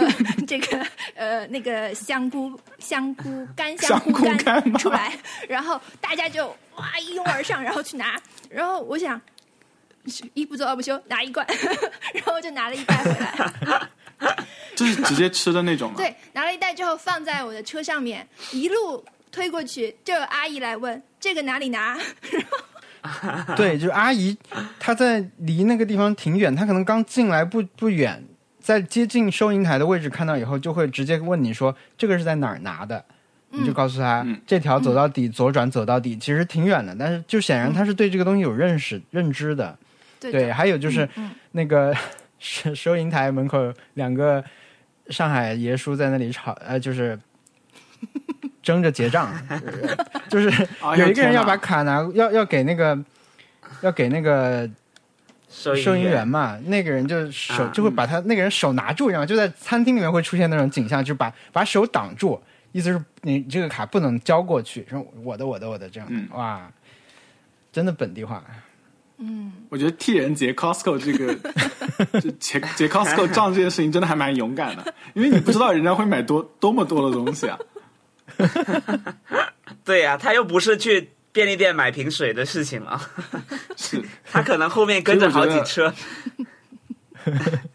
这个呃那个香菇香菇干香菇干出来，然后大家就哇一拥而上，然后去拿，然后我想一不做二不休，拿一罐，然后就拿了一袋回来。这是直接吃的那种吗？对，拿了一袋之后放在我的车上面，一路推过去，就有阿姨来问这个哪里拿，然后。对，就是阿姨她在离那个地方挺远，她可能刚进来不不远，在接近收银台的位置看到以后，就会直接问你说这个是在哪儿拿的、嗯、你就告诉她、嗯、这条走到底、嗯、左转走到底，其实挺远的，但是就显然她是对这个东西有认识、嗯、认知的。 对, 对, 对，还有就是、嗯、那个收银台门口两个上海爷叔在那里吵，呃就是争着结账，就是有一个人要把卡拿，要要给那个，要给那个收银员嘛，那个人就手就会把他那个人手拿住一样，就在餐厅里面会出现那种景象，就把把手挡住，意思是你这个卡不能交过去，说我的我的我的这样，哇，真的本地化。嗯，我觉得替人结 Costco 这个结结 Costco 账这件事情真的还蛮勇敢的，因为你不知道人家会买多多么多的东西啊。对呀、啊，他又不是去便利店买瓶水的事情了，是他可能后面跟着好几车。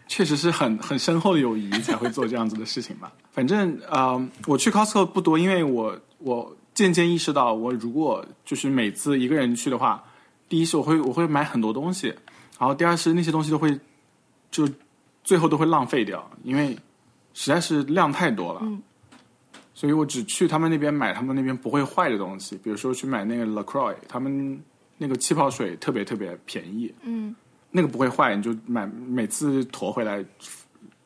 确实是很很深厚的友谊才会做这样子的事情吧。反正啊、呃，我去 Costco 不多，因为我我渐渐意识到，我如果就是每次一个人去的话，第一是我会我会买很多东西，然后第二是那些东西都会就最后都会浪费掉，因为实在是量太多了。嗯，所以我只去他们那边买他们那边不会坏的东西，比如说去买那个 La Croix， 他们那个气泡水特别特别便宜，嗯，那个不会坏，你就买，每次驮回来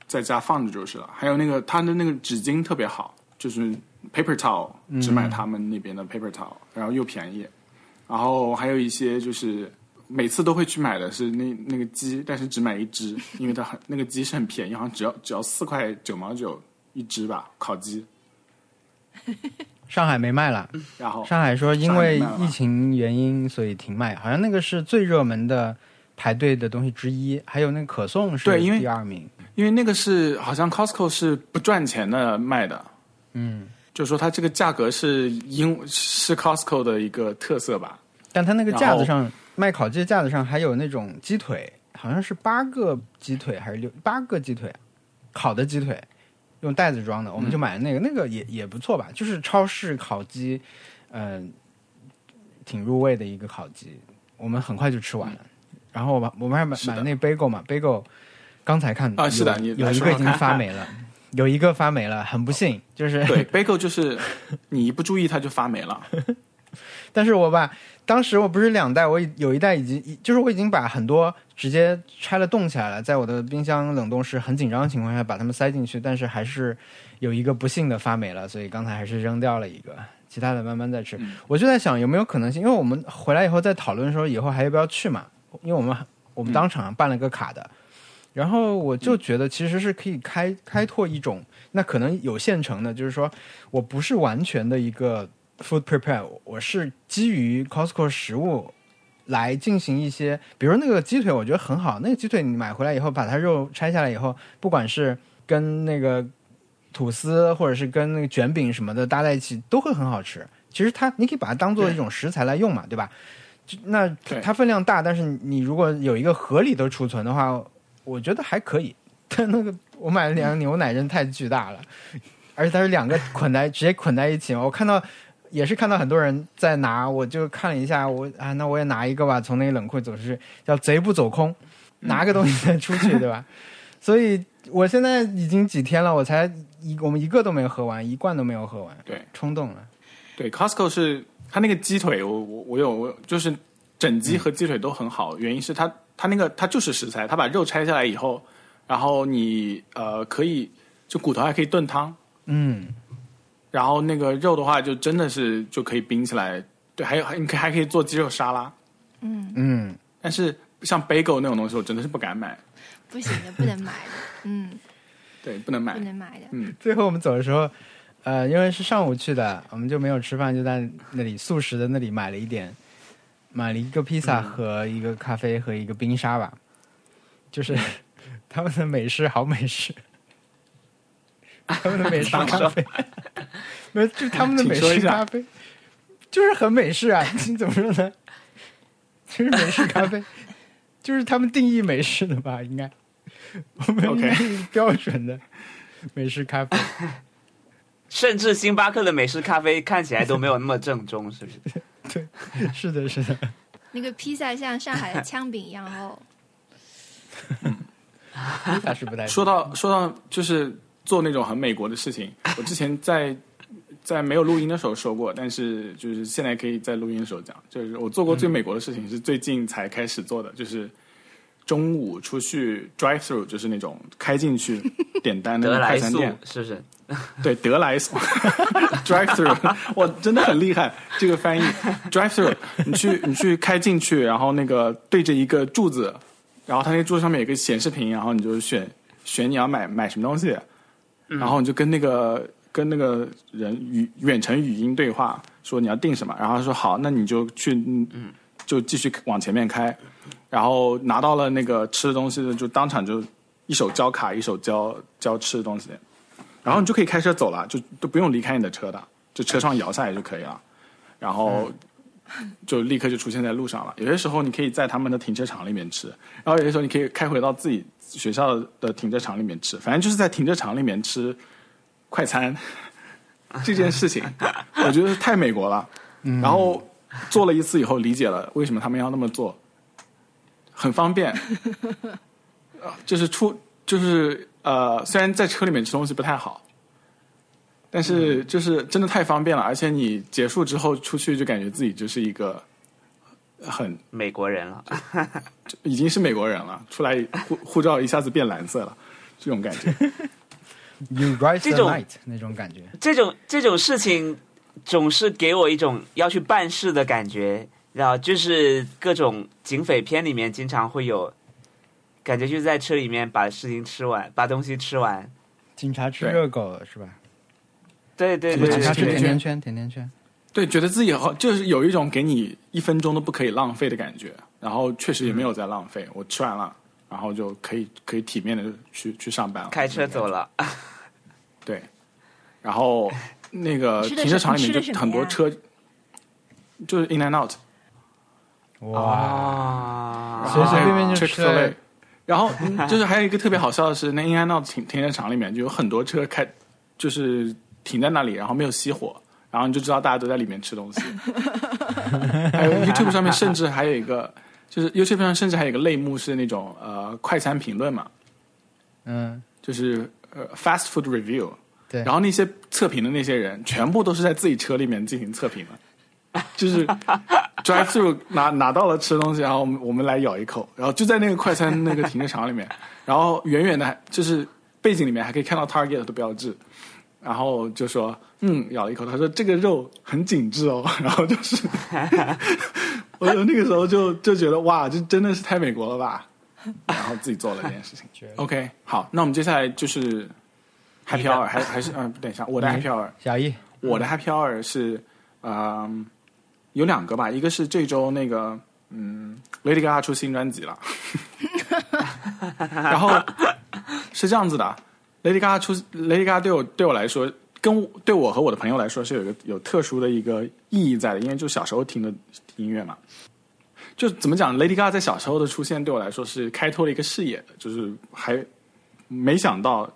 在家放着就是了。还有那个他的那个纸巾特别好，就是 paper towel， 只买他们那边的 paper towel，、嗯、然后又便宜。然后还有一些就是每次都会去买的是那那个鸡，但是只买一只，因为它很那个鸡是很便宜，好像只要只要四块九毛九一只吧，烤鸡。上海没卖了，然后上海说因为疫情原因所以停卖，好像那个是最热门的排队的东西之一，还有那个可颂是第二名，因为, 因为那个是好像 Costco 是不赚钱的卖的，嗯，就是说它这个价格是因是 Costco 的一个特色吧，但它那个架子上卖烤鸡的架子上还有那种鸡腿，好像是八个鸡腿还是六八个鸡腿，烤的鸡腿。用袋子装的，我们就买那个、嗯、那个也也不错吧，就是超市烤鸡，嗯、呃，挺入味的一个烤鸡，我们很快就吃完了。嗯、然后我们我们还买买那 bagel 嘛 ，bagel 刚才看啊，是的，你有一个已经发霉了，有一个发霉了，很不幸，就是对 bagel 就是你一不注意它就发霉了，但是我把当时我不是两袋，我有一袋已经就是我已经把很多直接拆了冻起来了，在我的冰箱冷冻室很紧张的情况下把它们塞进去，但是还是有一个不幸的发霉了，所以刚才还是扔掉了一个，其他的慢慢再吃、嗯、我就在想有没有可能性，因为我们回来以后在讨论的时候以后还要不要去嘛，因为我们我们当场办了个卡的、嗯、然后我就觉得其实是可以开开拓一种，那可能有现成的，就是说我不是完全的一个 food prepare， 我是基于 Costco 食物来进行一些，比如那个鸡腿我觉得很好，那个鸡腿你买回来以后把它肉拆下来以后，不管是跟那个吐司或者是跟那个卷饼什么的搭在一起都会很好吃，其实它你可以把它当做一种食材来用嘛， 对, 对吧，那它分量大，但是你如果有一个合理的储存的话我觉得还可以，但那个我买了两个牛奶真太巨大了，而且它是两个捆在直接捆在一起，我看到也是看到很多人在拿，我就看了一下，我啊那我也拿一个吧，从那个冷库走出去，叫贼不走空，拿个东西再出去、嗯、对吧，所以我现在已经几天了，我才一我们一个都没有喝完，一罐都没有喝完，对，冲动了。对 ，Costco 是它那个鸡腿，我我我有我就是整鸡和鸡腿都很好，嗯、原因是它它那个它就是食材，它把肉拆下来以后，然后你呃可以就骨头还可以炖汤，嗯，然后那个肉的话就真的是就可以冰起来，对，还有还你可以还可以做鸡肉沙拉，嗯嗯，但是像 bagel 那种东西我真的是不敢买。不行的，不能买的，嗯，对，不能买，不能买的，嗯。最后我们走的时候，呃，因为是上午去的，我们就没有吃饭，就在那里素食的那里买了一点，买了一个披萨和一个咖啡和一个冰沙吧，嗯、就是他们的美式好美式，他们的美式咖啡，没有，就他们的美式咖啡，就是很美式啊，你怎么说呢？就是美式咖啡。就是他们定义美式的吧，应该我们应该是标准的美式咖啡， okay. 甚至星巴克的美式咖啡看起来都没有那么正宗，是不是？对，是的，是的。那个披萨像上海的枪饼一样厚。披萨是不太说到说到就是做那种很美国的事情，我之前在在没有录音的时候说过，但是就是现在可以在录音的时候讲，就是我做过最美国的事情是最近才开始做的，就是中午出去 drive through， 就是那种开进去点单的快餐店，是不是？对，得来速drive through， 我真的很厉害这个翻译 drive through， 你去你去开进去，然后那个对着一个柱子，然后它那柱子上面有一个显示屏，然后你就选选你要买买什么东西，然后你就跟那个。跟那个人语远程语音对话，说你要订什么，然后他说好，那你就去，嗯，就继续往前面开，然后拿到了那个吃的东西，就当场就一手交卡，一手交交吃的东西，然后你就可以开车走了，就都不用离开你的车的，就车窗摇下来就可以了，然后就立刻就出现在路上了。有些时候你可以在他们的停车场里面吃，然后有些时候你可以开回到自己学校的停车场里面吃，反正就是在停车场里面吃。快餐这件事情我觉得太美国了，然后做了一次以后理解了为什么他们要那么做，很方便，就是出就是呃，虽然在车里面吃东西不太好，但是就是真的太方便了，而且你结束之后出去就感觉自己就是一个很美国人了，已经是美国人了，出来 护, 护照一下子变蓝色了，这种感觉You rise the night 那种感觉，这种这种事情总是给我一种要去办事的感觉，然后就是各种警匪片里面经常会有，感觉就在车里面把事情吃完，把东西吃完。警察吃热狗是吧？对对对，警察吃甜甜圈，甜甜圈。对，觉得自己好，就是有一种给你一分钟都不可以浪费的感觉，然后确实也没有在浪费，嗯、我吃完了。然后就可以可以体面的去去上班了，开车走了。对，然后那个停车场里面就很多车，就是 in and out。哇！随随便便就吃了。然后就是还有一个特别好笑的是，那 in and out 停停车场里面就有很多车开，就是停在那里，然后没有熄火，然后你就知道大家都在里面吃东西。还有 YouTube 上面甚至还有一个。就是 YouTube 上甚至还有一个类目是那种呃快餐评论嘛，嗯，就是呃 fast food review， 对，然后那些测评的那些人全部都是在自己车里面进行测评了，就是 drive through 拿拿到了吃东西，然后我们我们来咬一口，然后就在那个快餐那个停车场里面，然后远远的就是背景里面还可以看到 Target 的标志，然后就说嗯咬了一口，他说这个肉很紧致哦，然后就是我那个时候就就觉得哇，这真的是太美国了吧，然后自己做了这件事情。OK， 好，那我们接下来就是 Happy Hour， 还还是嗯、呃，等一下，我的 Happy Hour， 小易，我的 Happy Hour 是嗯、呃、有两个吧，一个是这周那个嗯 Lady Gaga 出新专辑了，然后是这样子的 ，Lady Gaga 出 Lady Gaga 对我对我来说，跟对我和我的朋友来说是有一个有特殊的一个意义在的，因为就小时候听的音乐嘛。就怎么讲 Lady Gaga 在小时候的出现对我来说是开拓了一个视野，就是还没想到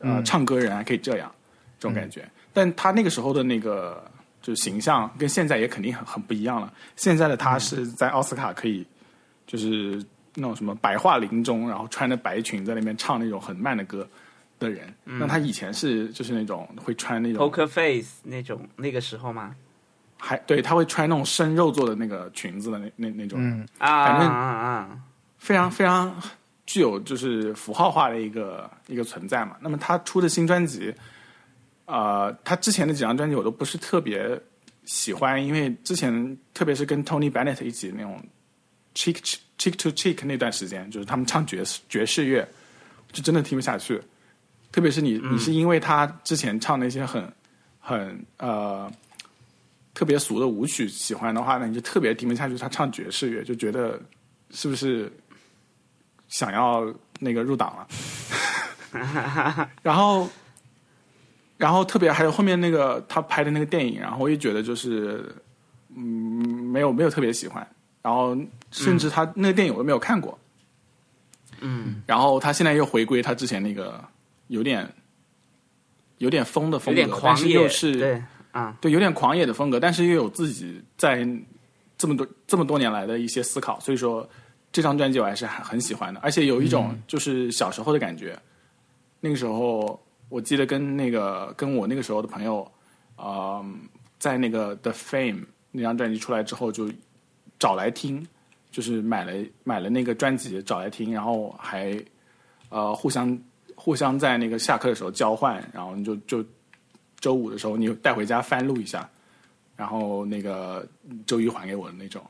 呃，唱歌人还可以这样、嗯、这种感觉，但他那个时候的那个就是形象跟现在也肯定很很不一样了，现在的他是在奥斯卡可以就是那种什么白桦林中然后穿着白裙在那边唱那种很慢的歌的人，那、嗯、他以前是就是那种会穿那种 Poker Face 那种那个时候吗，还对他会穿那种生肉做的那个裙子的那那那种，嗯啊，反正非常非常具有就是符号化的一个一个存在嘛。那么他出的新专辑，呃，他之前的几张专辑我都不是特别喜欢，因为之前特别是跟 Tony Bennett 一起那种 cheek cheek to cheek 那段时间，就是他们唱爵士爵士乐，就真的听不下去。特别是你、嗯、你是因为他之前唱那些很很呃。特别俗的舞曲喜欢的话呢，你就特别听不下去他唱爵士乐，就觉得是不是想要那个入党了然后然后特别还有后面那个他拍的那个电影，然后我也觉得就是嗯没有没有特别喜欢，然后甚至他、嗯、那个电影我都没有看过，嗯，然后他现在又回归他之前那个有点有点疯的风格，有点狂野，但是又是对对，有点狂野的风格，但是又有自己在这么多这么多年来的一些思考，所以说这张专辑我还是很喜欢的，而且有一种就是小时候的感觉。嗯、那个时候我记得跟那个跟我那个时候的朋友，呃，在那个 The Fame 那张专辑出来之后就找来听，就是买了买了那个专辑找来听，然后还呃互相互相在那个下课的时候交换，然后就就。周五的时候你带回家翻录一下，然后那个周一还给我的那种，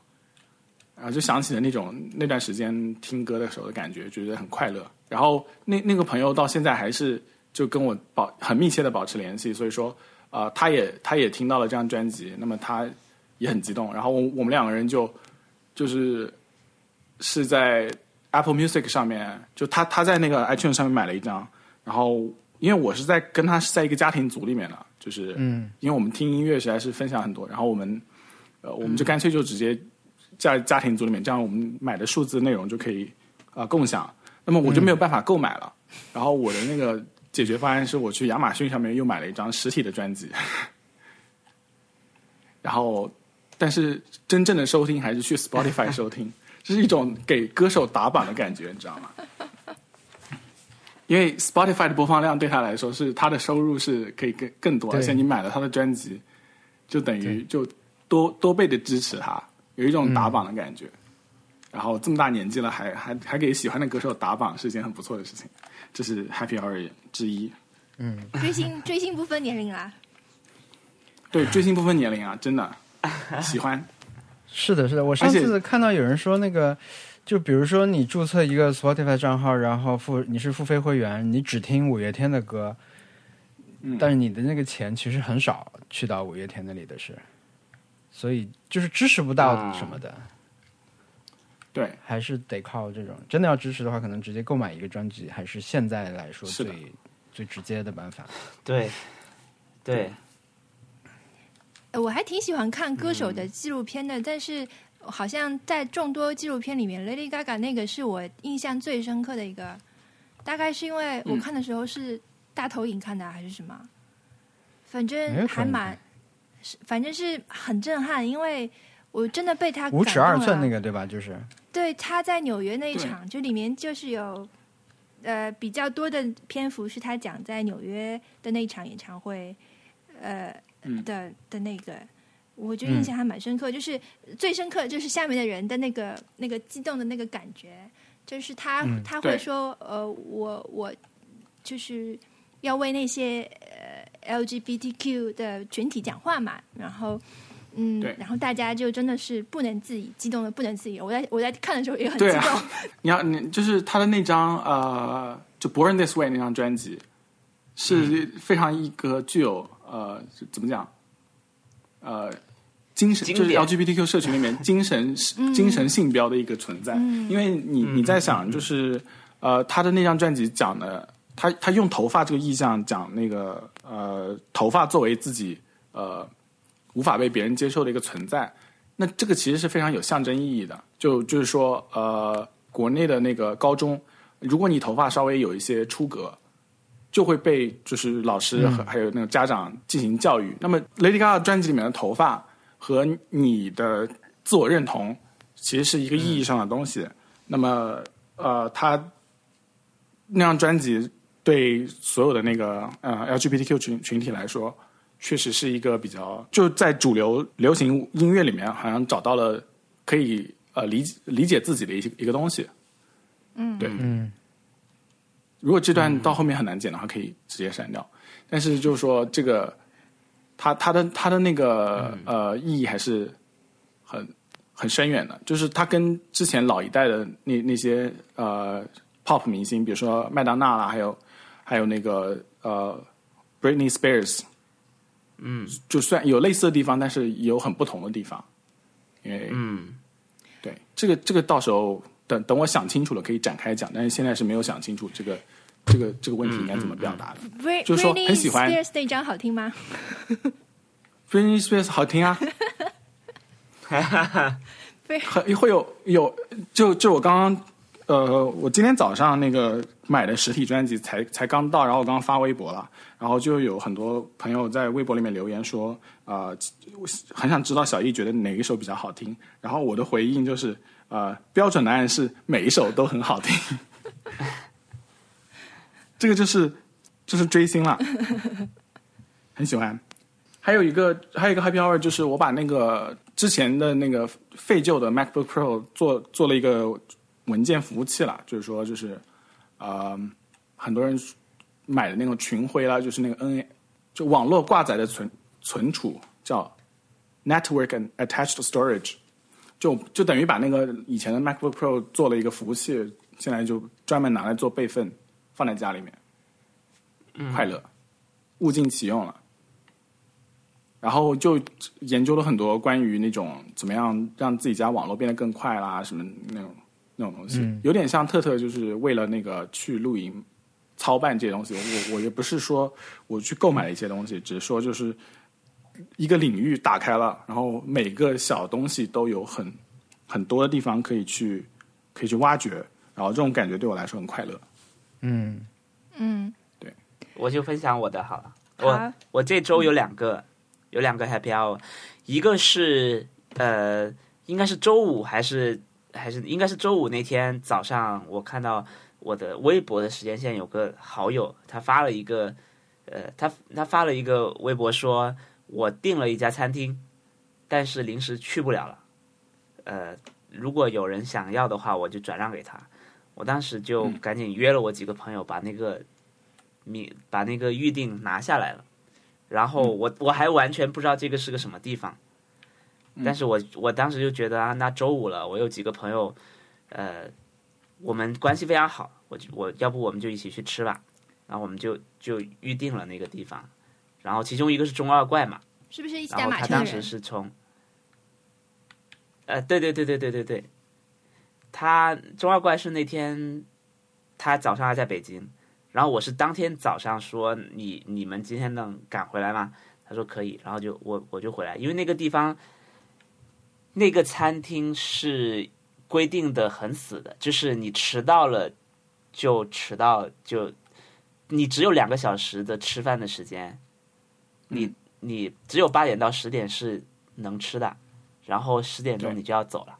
然后就想起了那种那段时间听歌的时候的感觉，觉得很快乐。然后那那个朋友到现在还是就跟我保很密切的保持联系，所以说啊、呃，他也他也听到了这张专辑，那么他也很激动。然后我我们两个人就就是是在 Apple Music 上面，就他他在那个 iTunes 上面买了一张，然后。因为我是在跟他是在一个家庭组里面的，就是因为我们听音乐实在是分享很多，然后我们呃我们就干脆就直接在家庭组里面，这样我们买的数字内容就可以呃共享，那么我就没有办法购买了、嗯、然后我的那个解决方案是我去亚马逊上面又买了一张实体的专辑，然后但是真正的收听还是去 Spotify 收听这是一种给歌手打榜的感觉，你知道吗，因为 Spotify 的播放量对他来说是他的收入是可以更更多，而且你买了他的专辑就等于就多多倍的支持他，有一种打榜的感觉、嗯、然后这么大年纪了还还还给喜欢的歌手打榜是一件很不错的事情，这是 Happy Hour 之一。嗯，追星追星不分年龄啦，对，追星不分年龄啊，真的喜欢是的是的，我上次看到有人说那个就比如说你注册一个 Spotify 账号，然后付你是付费会员，你只听五月天的歌、嗯、但是你的那个钱其实很少去到五月天那里的，是所以就是支持不到什么的、啊、对，还是得靠这种真的要支持的话可能直接购买一个专辑还是现在来说最最直接的办法。对对，我还挺喜欢看歌手的纪录片的、嗯、但是好像在众多纪录片里面 Lady Gaga 那个是我印象最深刻的一个，大概是因为我看的时候是大投影看的、啊嗯、还是什么，反正还蛮反正是很震撼，因为我真的被他感动了。五尺二寸那个对吧，就是对，他在纽约那一场就里面就是有呃比较多的篇幅是他讲在纽约的那一场演唱会呃、嗯、的的那个我就印象还蛮深刻、嗯、就是最深刻就是下面的人的那个那个激动的那个感觉，就是他、嗯、他会说呃我我就是要为那些呃 L G B T Q 的群体讲话嘛，然后嗯，然后大家就真的是不能自己激动的不能自己，我在我在看的时候也很激动。对啊，你要你就是他的那张呃就 Born This Way 那张专辑是非常一个具有呃怎么讲呃精神就是 L G B T Q 社群里面精神精神性标的一个存在，嗯、因为你你在想就是呃他的那张专辑讲的他他用头发这个意象讲那个呃头发作为自己呃。无法被别人接受的一个存在，那这个其实是非常有象征意义的。就就是说，呃，国内的那个高中，如果你头发稍微有一些出格，就会被就是老师和还有那个家长进行教育。嗯、那么 Lady Gaga 专辑里面的头发和你的自我认同其实是一个意义上的东西。嗯、那么呃，他那张专辑对所有的那个呃 L G B T Q 群群体来说。确实是一个比较就在主流流行音乐里面好像找到了可以呃理解理解自己的一些一个东西。嗯，对，嗯，如果这段到后面很难剪的话可以直接删掉，但是就是说这个他他的他的那个呃意义还是很很深远的，就是他跟之前老一代的那那些呃 pop 明星，比如说麦当娜啦，还有还有那个呃 Britney Spears，嗯，就算有类似的地方，但是有很不同的地方，因为嗯，对，这个这个到时候等等我想清楚了可以展开讲，但是现在是没有想清楚这个这个这个问题应该怎么表达的。嗯嗯、就是说很喜欢 Britney Spears 那张好听吗？Britney Spears 好听啊，很会有有就就我刚刚呃，我今天早上那个买的实体专辑才才刚到，然后我刚刚发微博了。然后就有很多朋友在微博里面留言说啊、呃，很想知道小易觉得哪一首比较好听。然后我的回应就是啊、呃，标准答案是每一首都很好听。这个就是就是追星了，很喜欢。还有一个还有一个 Happy Hour 就是我把那个之前的那个废旧的 MacBook Pro 做做了一个文件服务器了，就是说就是啊、呃，很多人。买的那种群晖啦，就是那个 N A， 就网络挂载的存存储叫 Network Attached Storage， 就就等于把那个以前的 MacBook Pro 做了一个服务器，现在就专门拿来做备份，放在家里面，嗯、快乐，物尽其用了。然后就研究了很多关于那种怎么样让自己家网络变得更快啦，什么那种那种东西、嗯，有点像特特就是为了那个去露营。操办这些东西，我我也不是说我去购买了一些东西，只是说就是一个领域打开了，然后每个小东西都有很很多的地方可以去可以去挖掘，然后这种感觉对我来说很快乐。嗯嗯，对，我就分享我的好了。我我这周有两个有两个 happy hour， 一个是呃应该是周五还是还是应该是周五那天早上我看到。我的微博的时间线有个好友，他发了一个，呃，他他发了一个微博说，我订了一家餐厅，但是临时去不了了，呃，如果有人想要的话，我就转让给他。我当时就赶紧约了我几个朋友，把那个你把那个预定拿下来了。然后我我还完全不知道这个是个什么地方，但是我我当时就觉得啊，那周五了，我有几个朋友，呃。我们关系非常好，我我要不我们就一起去吃吧，然后我们就就预定了那个地方，然后其中一个是中二怪嘛，是不是一起打麻将的人？然后他当时是从，呃，对对对对对对对，他中二怪是那天他早上还在北京，然后我是当天早上说你你们今天能赶回来吗？他说可以，然后就我我就回来，因为那个地方那个餐厅是。规定的很死的，就是你迟到了就迟到，就你只有两个小时的吃饭的时间，你你只有八点到十点是能吃的，然后十点钟你就要走了，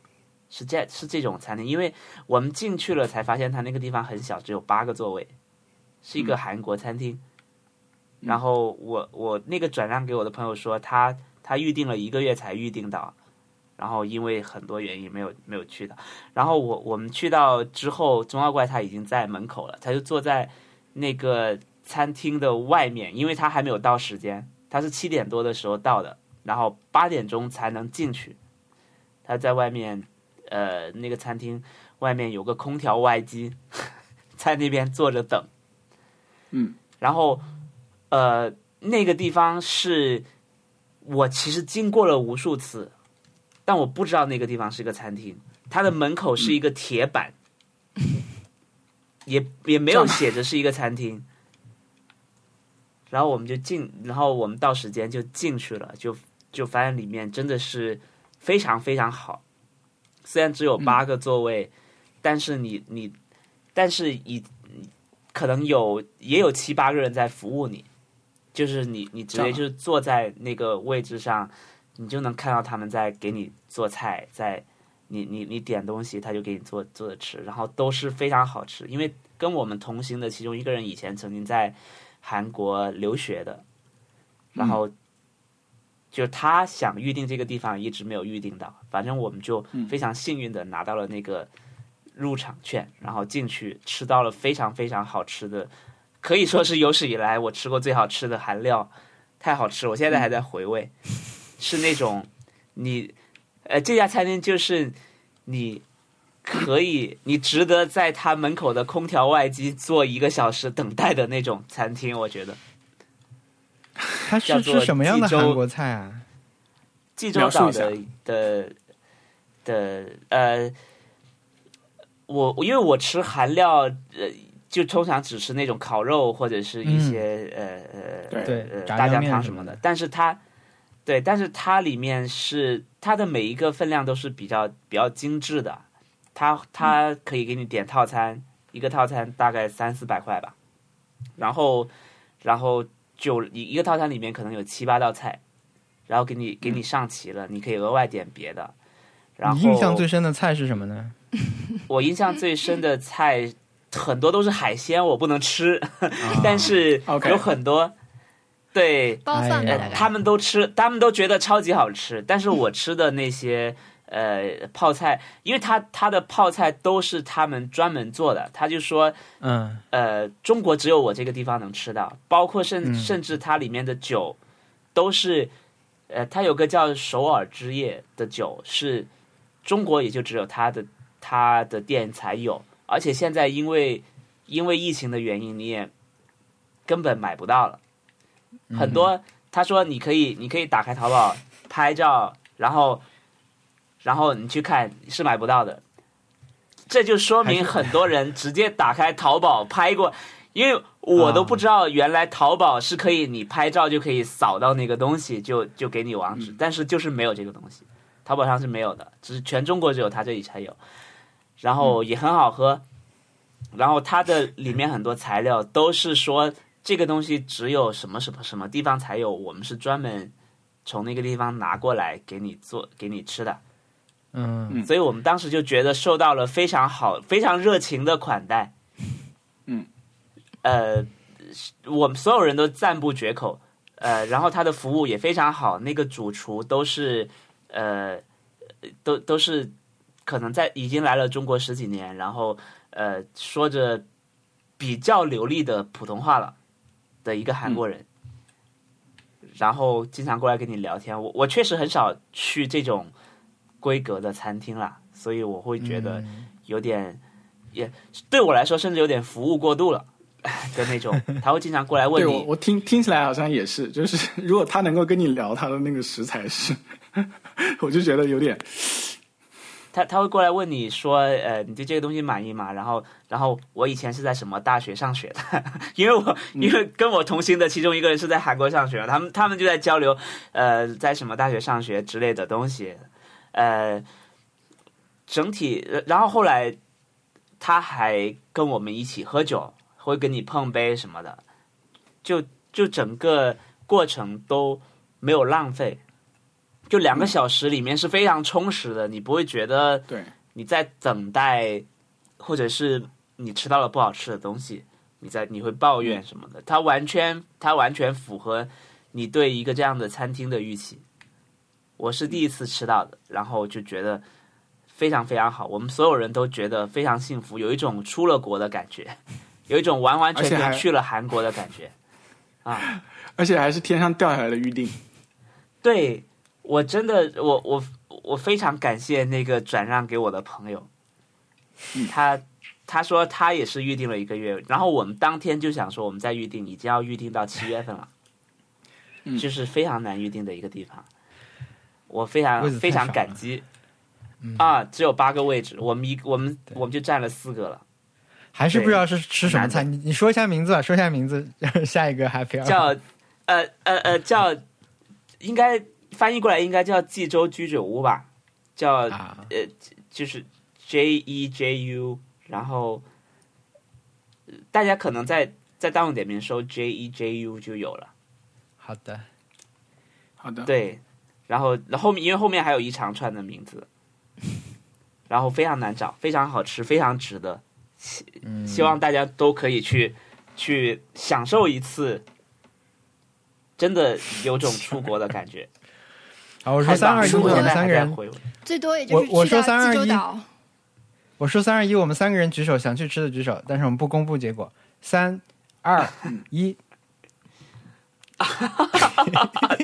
是这是这种餐厅。因为我们进去了才发现它那个地方很小，只有八个座位，是一个韩国餐厅。嗯、然后我我那个转让给我的朋友说，他他预定了一个月才预定到，然后因为很多原因没有没有去的。然后我我们去到之后，中奥怪他已经在门口了，他就坐在那个餐厅的外面，因为他还没有到时间，他是七点多的时候到的，然后八点钟才能进去。他在外面，呃，那个餐厅外面有个空调外机，在那边坐着等。嗯，然后，呃，那个地方是我其实经过了无数次。但我不知道那个地方是一个餐厅，它的门口是一个铁板，嗯、也也没有写着是一个餐厅。然后我们就进，然后我们到时间就进去了，就就发现里面真的是非常非常好。虽然只有八个座位，嗯、但是你你，但是以可能有也有七八个人在服务你，就是你你直接就是坐在那个位置上。你就能看到他们在给你做菜，在你你你点东西，他就给你做做的吃，然后都是非常好吃。因为跟我们同行的其中一个人以前曾经在韩国留学的，然后就是他想预定这个地方，一直没有预定到。反正我们就非常幸运的拿到了那个入场券，然后进去吃到了非常非常好吃的，可以说是有史以来我吃过最好吃的韩料，太好吃了，我现在还在回味。嗯是那种你呃这家餐厅就是你可以你值得在他门口的空调外机坐一个小时等待的那种餐厅。我觉得它是吃什么样的韩国菜啊？济州岛的的的呃我因为我吃韩料呃就通常只吃那种烤肉或者是一些、嗯、呃呃大酱汤什么的，但是它对，但是它里面是它的每一个分量都是比较比较精致的，它它可以给你点套餐、嗯，一个套餐大概三四百块吧，然后然后就一个套餐里面可能有七八道菜，然后给你给你上齐了、嗯，你可以额外点别的。然后你印象最深的菜是什么呢？我印象最深的菜很多都是海鲜，我不能吃，哦、但是有很多。Okay。对，包饭的、呃、他们都吃，他们都觉得超级好吃。但是我吃的那些、嗯、呃泡菜，因为他他的泡菜都是他们专门做的，他就说，嗯呃，中国只有我这个地方能吃到，包括甚甚至它里面的酒都是，呃，它有个叫首尔之夜的酒，是中国也就只有它的它的店才有，而且现在因为因为疫情的原因，你也根本买不到了。很多他说你可以你可以打开淘宝拍照，然后然后你去看是买不到的，这就说明很多人直接打开淘宝拍过，因为我都不知道原来淘宝是可以你拍照就可以扫到那个东西就就给你网址，但是就是没有这个东西，淘宝上是没有的，只是全中国只有他这里才有，然后也很好喝，然后它的里面很多材料都是说这个东西只有什么什么什么地方才有，我们是专门从那个地方拿过来给你做给你吃的，嗯，所以我们当时就觉得受到了非常好、非常热情的款待，嗯，呃，我们所有人都赞不绝口，呃，然后他的服务也非常好，那个主厨都是呃，都都是可能在已经来了中国十几年，然后呃，说着比较流利的普通话了。的一个韩国人、嗯，然后经常过来跟你聊天。我我确实很少去这种规格的餐厅啦，所以我会觉得有点，嗯、也对我来说甚至有点服务过度了的那种。他会经常过来问你，对我我听听起来好像也是，就是如果他能够跟你聊他的那个食材是，我就觉得有点。他他会过来问你说，呃，你对这个东西满意吗？然后，然后我以前是在什么大学上学的？因为我因为跟我同行的其中一个人是在韩国上学，他们他们就在交流，呃，在什么大学上学之类的东西，呃，整体。然后后来他还跟我们一起喝酒，会跟你碰杯什么的，就就整个过程都没有浪费。就两个小时里面是非常充实的，你不会觉得你在等待，或者是你吃到了不好吃的东西，你在你会抱怨什么的。它完全它完全符合你对一个这样的餐厅的预期，我是第一次吃到的，然后就觉得非常非常好，我们所有人都觉得非常幸福，有一种出了国的感觉，有一种完完全全去了韩国的感觉啊！而且还是天上掉下来的预定。对，我真的，我我我非常感谢那个转让给我的朋友，嗯、他他说他也是预定了一个月，然后我们当天就想说我们在预定，已经要预定到七月份了，嗯、就是非常难预定的一个地方。我非常非常感激、嗯、啊！只有八个位置，我们一我们我们就占了四个了。还是不知道是吃什么菜，你你说一下名字吧，说一下名字，下一个 happy hour 叫呃呃呃叫，应该翻译过来应该叫济州居酒屋吧，叫、啊、呃就是 J E J U， 然后大家可能在在大众点评搜 J E J U 就有了。好的，好的，对，然后后面因为后面还有一长串的名字，然后非常难找，非常好吃，非常值得。希望大家都可以去去享受一次，真的有种出国的感觉。啊，我说三二一，我们三个人最多也就是我说三二一，我说三二一，我们三个人举手，想去吃的举手，但是我们不公布结果。三二一，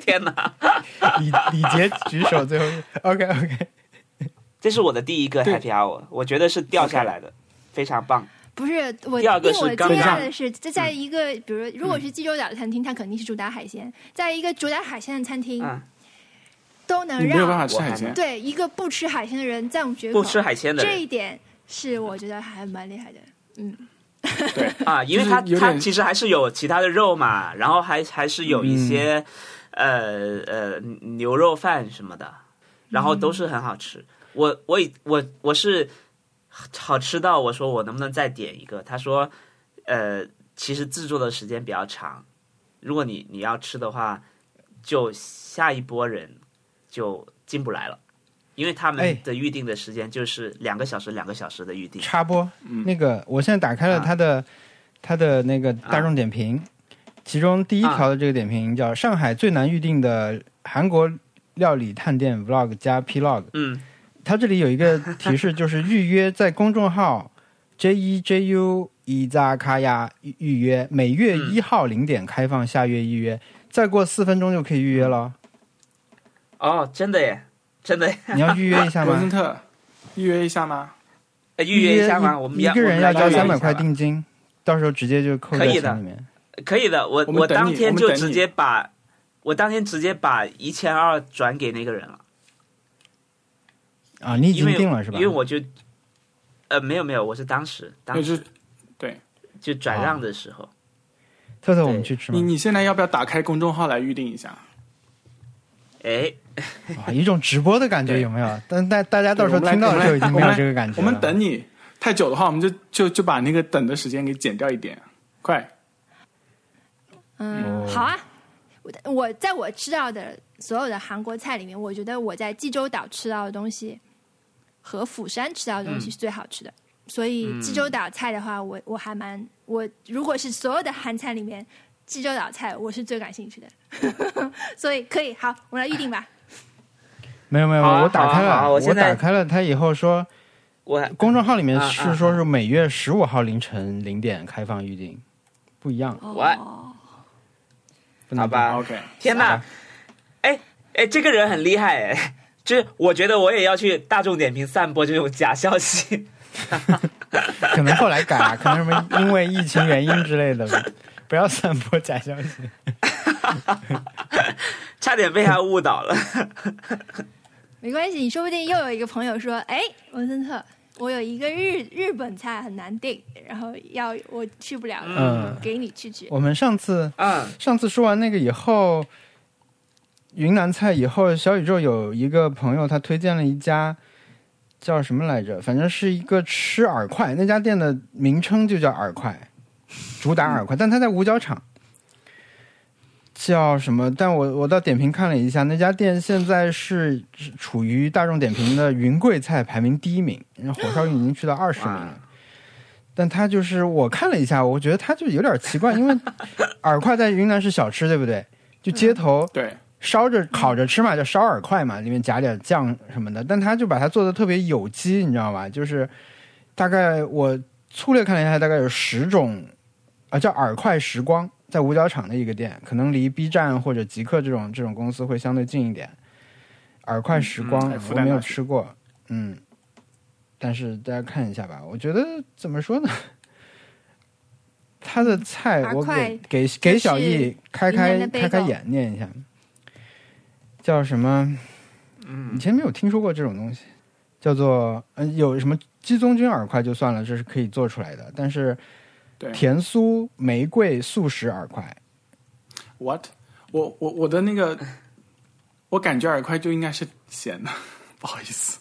天哪！李李杰举手最后 ，OK OK， 这是我的第一个 happy hour， 我觉得是掉下来的。Okay.非常棒，不是我。第二个是刚刚我惊讶的是，这在一个、嗯、比如说，如果是济州岛的餐厅，它肯定是主打海鲜。在一个主打海鲜的餐厅，嗯、都能让你没有办法吃海鲜。对一个不吃海鲜的人赞不绝口，不吃海鲜的人这一点是我觉得还蛮厉害的。嗯，对啊，因为它它其实还是有其他的肉嘛，然后还还是有一些、嗯、呃呃牛肉饭什么的，然后都是很好吃。嗯、我我我我是。好吃到我说我能不能再点一个，他说呃其实制作的时间比较长，如果你你要吃的话就下一波人就进不来了，因为他们的预定的时间就是两个小时两个小时的预定。插播、嗯、那个我现在打开了他的、啊、他的那个大众点评、啊、其中第一条的这个点评叫上海最难预定的韩国料理探店 vlog 加 plog。 嗯，他这里有一个提示，就是预约在公众号 J E J U Izakaya 预约，每月一号零点开放，下月预约，再过四分钟就可以预约了。哦，真的耶，真的耶！你要预约一下吗？罗森特，预约一下吗？预约一下吗？我们一个人要交三百块定金，到时候直接就扣在钱里面。可以的，我 我, 我当天就直接把，我当天直接把一千二转给那个人了。啊，你已经定了是吧？因为我就，呃，没有没有，我是当时当时对，就转让的时候。特特，我们去吃吗？你你现在要不要打开公众号来预定一下？哎，啊，一种直播的感觉有没有？但但大家到时候听到的时候已经没有这个感觉了。我们等你太久的话，我们就就就把那个等的时间给减掉一点，快。嗯，好啊。我我在我吃到的所有的韩国菜里面，我觉得我在济州岛吃到的东西。和釜山吃到的东西是最好吃的，嗯、所以济州岛菜的话，我我还蛮我如果是所有的韩菜里面，济州岛菜我是最感兴趣的，所以可以好，我们来预定吧。没有没有，我打开了，啊啊啊、我, 我打开了，他以后说，我公众号里面是说是每月十五号凌晨零点开放预定，不一样。我、哦，好吧 ，OK， 天哪，哎哎，这个人很厉害哎。这我觉得我也要去大众点评散播这种假消息，可能后来改、啊，可能什么因为疫情原因之类的，不要散播假消息。差点被他误导了。没关系，你说不定又有一个朋友说：“哎，文森特，我有一个日日本菜很难订，然后要我去不了，嗯，给你去去。”我们上次，嗯，上次说完那个以后。云南菜以后，小宇宙有一个朋友，他推荐了一家叫什么来着？反正是一个吃饵块，那家店的名称就叫饵块，主打饵块，但他在五角场，叫什么？但我我到点评看了一下，那家店现在是处于大众点评的云贵菜排名第一名，然后火烧云已经去到二十名了。但他就是我看了一下，我觉得他就有点奇怪，因为饵块在云南是小吃，对不对？就街头、嗯、对。烧着烤着吃嘛，叫烧饵块嘛，里面夹点酱什么的，但他就把它做的特别有机，你知道吧？就是大概我粗略看了一下，大概有十种啊，叫饵块时光，在五角场的一个店，可能离 B 站或者极客这种这种公司会相对近一点。饵块时光、嗯、我没有吃过，嗯，但是大家看一下吧。我觉得怎么说呢？他的菜我给给给小易开开开开眼念一下，叫什么？嗯，以前没有听说过这种东西，叫做嗯、呃、有什么鸡枞菌饵块就算了，这是可以做出来的，但是甜酥玫瑰素食饵块 ，what？ 我我我的那个，我感觉饵块就应该是咸的，不好意思。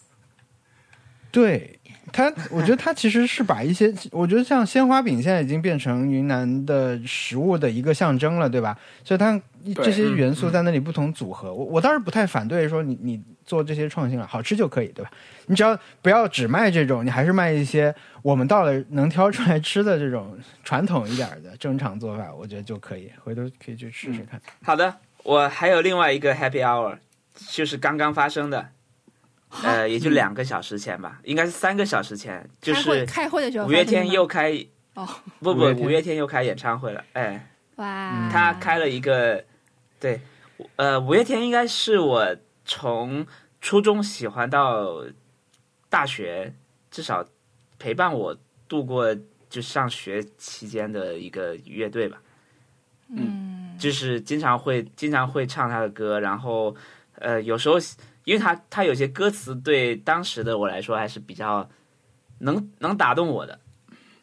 对。他我觉得他其实是把一些我觉得像鲜花饼现在已经变成云南的食物的一个象征了，对吧？所以他这些元素在那里不同组合，嗯嗯、我我倒是不太反对说你你做这些创新了，好吃就可以，对吧？你只要不要只卖这种，你还是卖一些我们到了能挑出来吃的这种传统一点的正常做法，我觉得就可以，回头可以去试试看。嗯、好的，我还有另外一个 happy hour， 就是刚刚发生的。呃，也就两个小时前吧，应该是三个小时前，就是开会的时候。五月天又开哦，不不，五月天又开演唱会了，哎，哇！他开了一个，对，呃，五月天应该是我从初中喜欢到大学，至少陪伴我度过就上学期间的一个乐队吧。嗯，就是经常会经常会唱他的歌，然后呃，有时候。因为他他有些歌词对当时的我来说还是比较能能打动我的，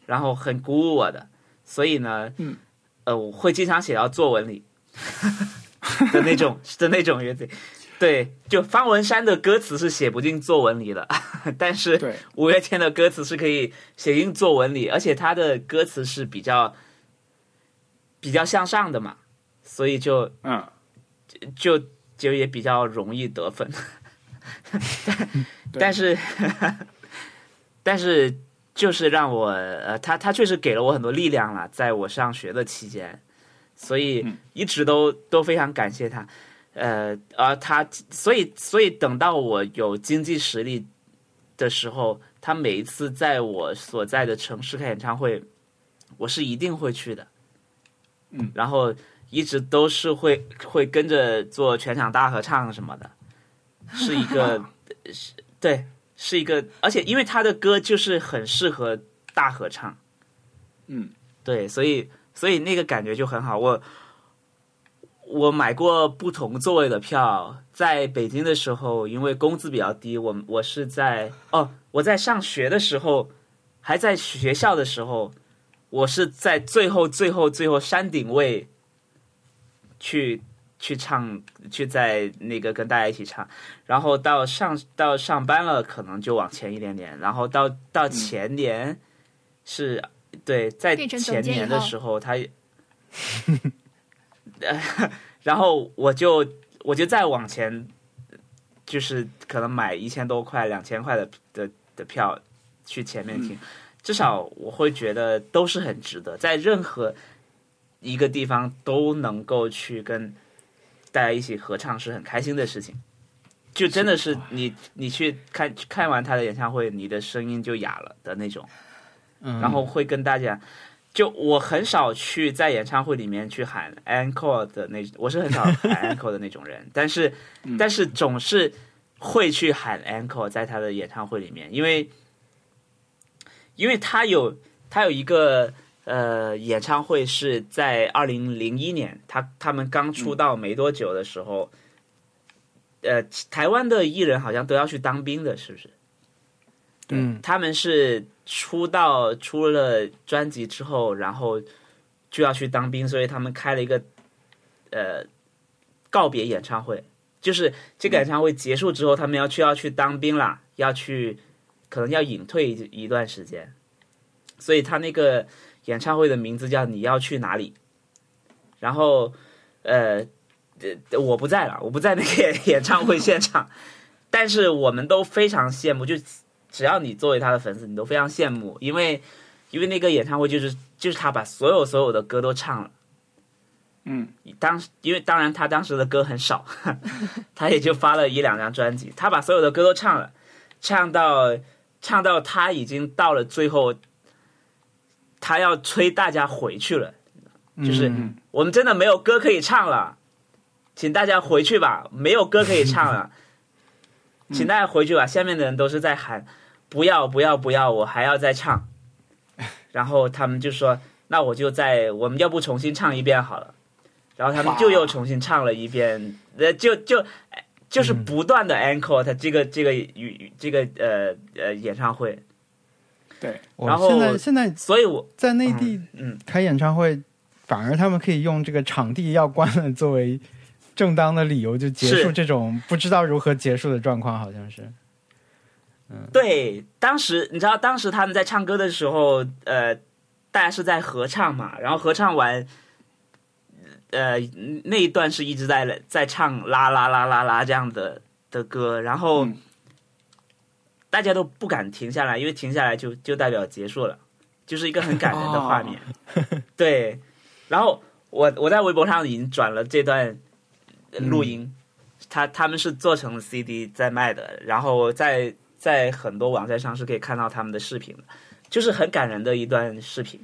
然后很鼓舞我的，所以呢，嗯，呃，我会经常写到作文里的那种的那种乐队，对，就方文山的歌词是写不进作文里的，但是五月天的歌词是可以写进作文里，而且他的歌词是比较比较向上的嘛，所以就嗯就。就就也比较容易得分但是但是就是让我呃，他他确实给了我很多力量了，在我上学的期间，所以一直都都非常感谢他，呃而他所以所以等到我有经济实力的时候，他每一次在我所在的城市开演唱会，我是一定会去的，嗯，然后一直都是会会跟着做全场大合唱什么的，是一个是对是一个，而且因为他的歌就是很适合大合唱，嗯，对，所以所以那个感觉就很好。我我买过不同座位的票，在北京的时候，因为工资比较低，我我是在哦我在上学的时候，还在学校的时候，我是在最后最后最后山顶位。去去唱去在那个跟大家一起唱，然后到上到上班了可能就往前一点点，然后到到前年是、嗯、对在前年的时候他然后我就我就再往前，就是可能买一千多块两千块的的的票去前面听、嗯、至少我会觉得都是很值得，在任何一个地方都能够去跟大家一起合唱是很开心的事情，就真的是你你去看看完他的演唱会，你的声音就哑了的那种，然后会跟大家，就我很少去在演唱会里面去喊 encore 的那，我是很少喊 encore 的那种人，但是但是总是会去喊 encore 在他的演唱会里面，因为因为他有他有一个。呃，演唱会是在二零零一年，他他们刚出道没多久的时候、嗯，呃，台湾的艺人好像都要去当兵的，是不是？嗯，他们是出道出了专辑之后，然后就要去当兵，所以他们开了一个呃告别演唱会，就是这个演唱会结束之后，嗯、他们要去要去当兵啦，要去可能要隐退一段时间，所以他那个。演唱会的名字叫你要去哪里，然后呃我不在了，我不在那个演唱会现场但是我们都非常羡慕，就只要你作为他的粉丝你都非常羡慕，因为因为那个演唱会就是就是他把所有所有的歌都唱了，嗯，当因为当然他当时的歌很少，他也就发了一两张专辑，他把所有的歌都唱了，唱到唱到他已经到了最后，他要催大家回去了，就是我们真的没有歌可以唱了，请大家回去吧，没有歌可以唱了，请大家回去吧。下面的人都是在喊不要不要不要，我还要再唱，然后他们就说那我就再我们要不重新唱一遍好了，然后他们就又重新唱了一遍，就就就是不断的 encore 他这个这个这个呃呃演唱会。对，然后现在现在所以我在内地嗯开演唱会，反而他们可以用这个场地要关了作为正当的理由，就结束这种不知道如何结束的状况，好像是。嗯，对，当时你知道，当时他们在唱歌的时候，呃，大家是在合唱嘛，然后合唱完，呃，那一段是一直在在唱啦啦啦啦啦这样的的歌，然后、嗯、大家都不敢停下来，因为停下来就就代表结束了，就是一个很感人的画面。哦、对。然后我我在微博上已经转了这段录音，嗯、他他们是做成 C D 在卖的，然后在在很多网站上是可以看到他们的视频的，就是很感人的一段视频。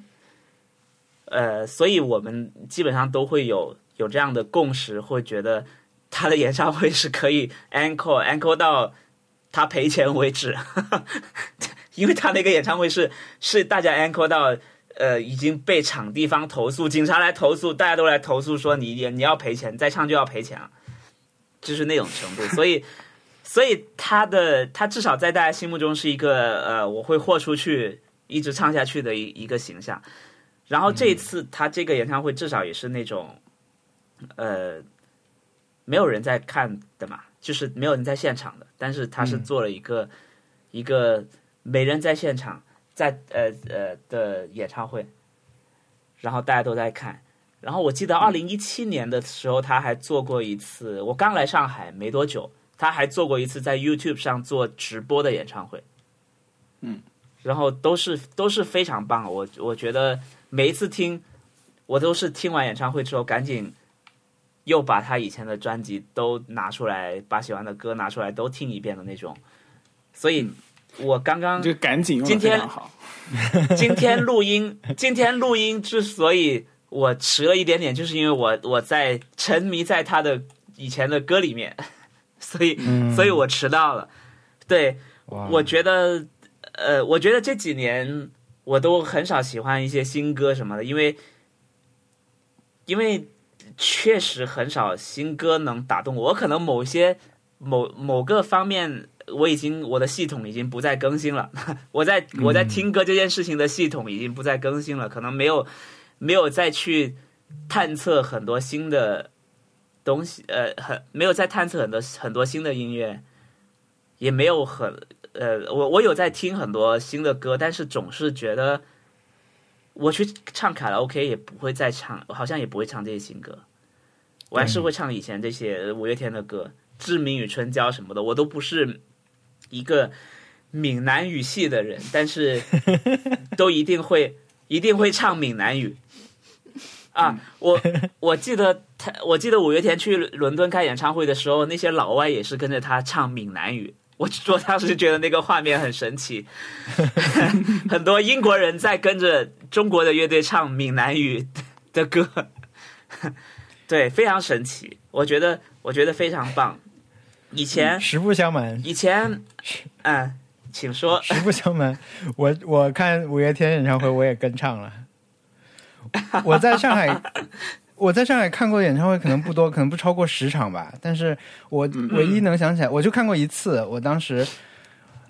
呃，所以我们基本上都会有有这样的共识，会觉得他的演唱会是可以 encore encore 到他赔钱为止，因为他那个演唱会是是大家 encore 到。呃，已经被场地方投诉，警察来投诉，大家都来投诉说你你要赔钱，再唱就要赔钱啊，就是那种程度。所以，所以他的他至少在大家心目中是一个呃，我会豁出去一直唱下去的一一个形象。然后这一次他这个演唱会至少也是那种，呃，没有人在看的嘛，就是没有人在现场的，但是他是做了一个、嗯、一个没人在现场。在呃呃的演唱会，然后大家都在看。然后我记得二零一七年的时候，他还做过一次。我刚来上海没多久，他还做过一次在 YouTube 上做直播的演唱会。嗯，然后都是都是非常棒。我我觉得每一次听，我都是听完演唱会之后，赶紧又把他以前的专辑都拿出来，把喜欢的歌拿出来都听一遍的那种。所以。嗯，我刚刚就赶紧用得非常好。今天今天录音，今天录音之所以我迟了一点点，就是因为我我在沉迷在他的以前的歌里面，所以、嗯、所以我迟到了。对，我觉得呃，我觉得这几年我都很少喜欢一些新歌什么的，因为因为确实很少新歌能打动我。我可能某些某某个方面。我已经我的系统已经不再更新了，我在我在听歌这件事情的系统已经不再更新了，可能没有没有再去探测很多新的东西，呃，很没有再探测很多很多新的音乐，也没有很呃，我我有在听很多新的歌，但是总是觉得我去唱卡拉 OK 也不会再唱，好像也不会唱这些新歌，我还是会唱以前这些五月天的歌，《志明与春娇》什么的，我都不是。一个闽南语系的人，但是都一定会一定会唱闽南语啊！我我记得他，我记得五月天去伦敦开演唱会的时候，那些老外也是跟着他唱闽南语。我我当时觉得那个画面很神奇，很多英国人在跟着中国的乐队唱闽南语的歌，对，非常神奇。我觉得，我觉得非常棒。以前实不相瞒，以前嗯，请说。实不相瞒，我我看五月天演唱会我也跟唱了。我在上海，我在上海看过演唱会可能不多，可能不超过十场吧。但是我唯一能想起来，我就看过一次。我当时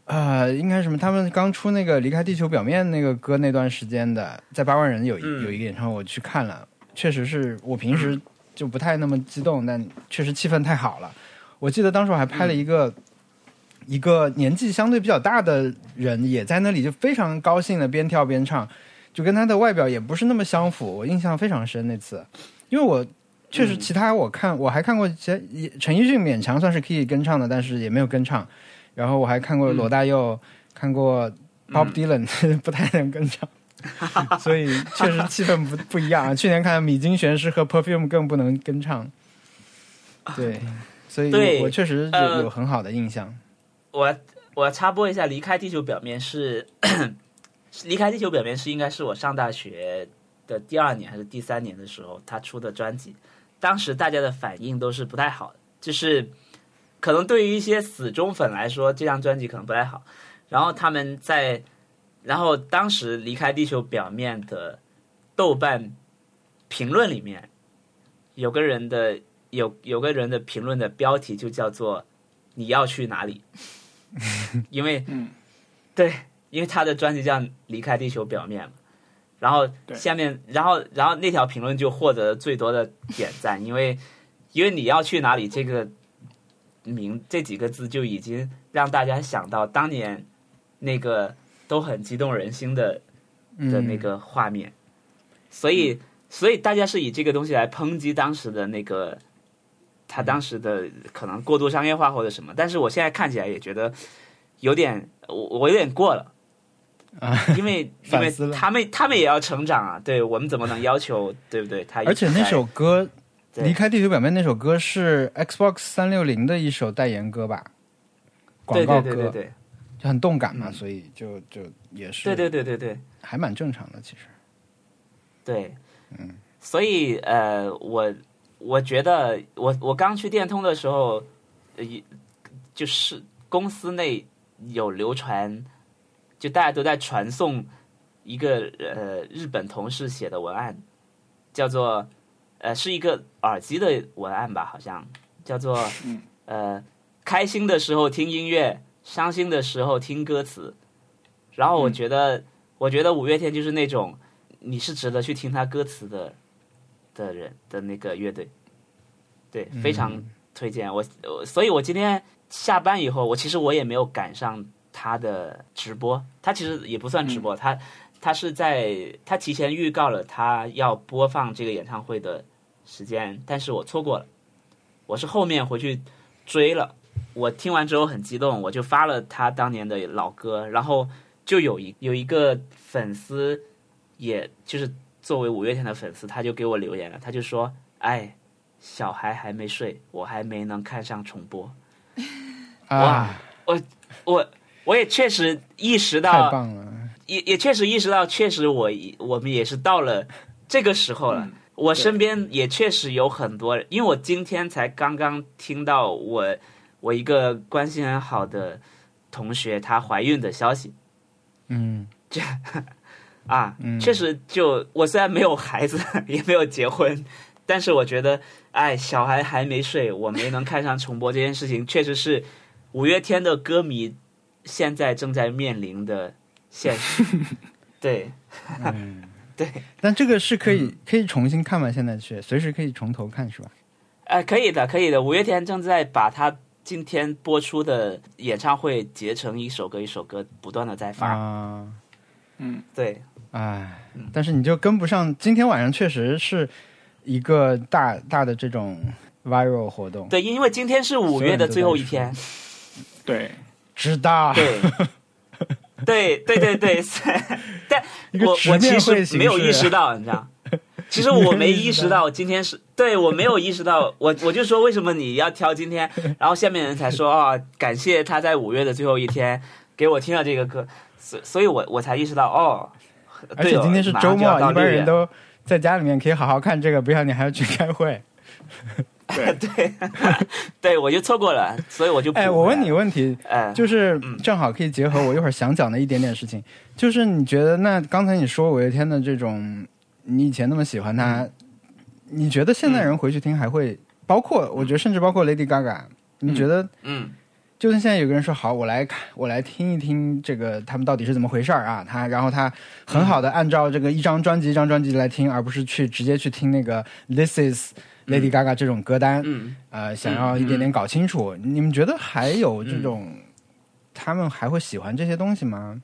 呃，应该什么？他们刚出那个《离开地球表面》那个歌那段时间的，在八万人有有一个演唱会，我去看了。确实是我平时就不太那么激动，但确实气氛太好了。我记得当时我还拍了一个、嗯、一个年纪相对比较大的人也在那里，就非常高兴的边跳边唱，就跟他的外表也不是那么相符，我印象非常深那次。因为我确实其他我看、嗯、我还看过陈奕迅勉强算是可以跟唱的，但是也没有跟唱。然后我还看过罗大佑、嗯、看过 Bob Dylan、嗯、不太能跟唱所以确实气氛不不一样。去年看米津玄师和 Perfume 更不能跟唱，对，所以我确实有、呃、有很好的印象。我我插播一下，离开地球表面是离开地球表面是应该是我上大学的第二年还是第三年的时候他出的专辑，当时大家的反应都是不太好的，就是可能对于一些死忠粉来说这张专辑可能不太好，然后他们在然后当时离开地球表面的豆瓣评论里面有个人的有有个人的评论的标题就叫做你要去哪里，因为对因为他的专辑叫离开地球表面嘛，然后下面然后然后那条评论就获得了最多的点赞，因为因为你要去哪里这个名这几个字就已经让大家想到当年那个都很激动人心的的那个画面，所以所以大家是以这个东西来抨击当时的那个他当时的可能过度商业化或者什么，但是我现在看起来也觉得有点我我有点过了啊，因为因为他们他们也要成长啊，对我们怎么能要求对不对？他而且那首歌《离开地球表面》那首歌是 Xbox 三六零的一首代言歌吧，广告歌，对对对对对，就很动感嘛，嗯、所以就就也是对对对对对，还蛮正常的其实。对，嗯，所以呃，我我觉得我我刚去电通的时候，呃，就是公司内有流传。就大家都在传送一个呃日本同事写的文案，叫做呃是一个耳机的文案吧，好像叫做呃开心的时候听音乐，伤心的时候听歌词。然后我觉得，嗯、我觉得五月天就是那种你是值得去听他歌词的的人的那个乐队，对，非常推荐。我我所以，我今天下班以后，我其实我也没有赶上。他的直播，他其实也不算直播，嗯、他他是在他提前预告了他要播放这个演唱会的时间，但是我错过了，我是后面回去追了。我听完之后很激动，我就发了他当年的老歌，然后就有一有一个粉丝，也就是作为五月天的粉丝，他就给我留言了，他就说：“哎，小孩还没睡，我还没能看上重播。”哇，我我。我也确实意识到，太棒了！也也确实意识到，确实我我们也是到了这个时候了。嗯、我身边也确实有很多人，因为我今天才刚刚听到我我一个关系很好的同学她怀孕的消息。嗯，这啊、嗯，确实就我虽然没有孩子，也没有结婚，但是我觉得，哎，小孩还没睡，我没能看上重播这件事情，确实是五月天的歌迷。现在正在面临的现实，对，嗯、对，但这个是可以、嗯、可以重新看吗？现在是随时可以从头看是吧？哎、呃，可以的，可以的。五月天正在把他今天播出的演唱会截成一首歌一首歌，不断的在发。啊、嗯，对，哎，但是你就跟不上。今天晚上确实是一个大大的这种 viral 活动。对，因为今天是五月的最后一天。对。知道对对对对对但我我其实没有意识到，你知道，其实我没意识到今天是对我没有意识到，我我就说为什么你要挑今天，然后下面人才说啊、哦，感谢他在五月的最后一天给我听了这个歌，所所以我我才意识到哦，而且今天是周末，一般人都在家里面可以好好看这个，不像你还要去开会。对对，对我就错过了，所以我就哎，我问你问题，哎、就是正好可以结合我一会儿想讲的一点点事情，嗯、就是你觉得那刚才你说五月天的这种，你以前那么喜欢他，嗯、你觉得现在人回去听还会，嗯、包括我觉得甚至包括 Lady Gaga， 你觉得嗯，就算现在有个人说好，我来看我来听一听这个他们到底是怎么回事啊，他然后他很好的按照这个一张专辑一张专辑来听，而不是去直接去听那个 This is。Lady Gaga 这种歌单，嗯呃、想要一点点搞清楚，嗯、你们觉得还有这种，嗯、他们还会喜欢这些东西吗？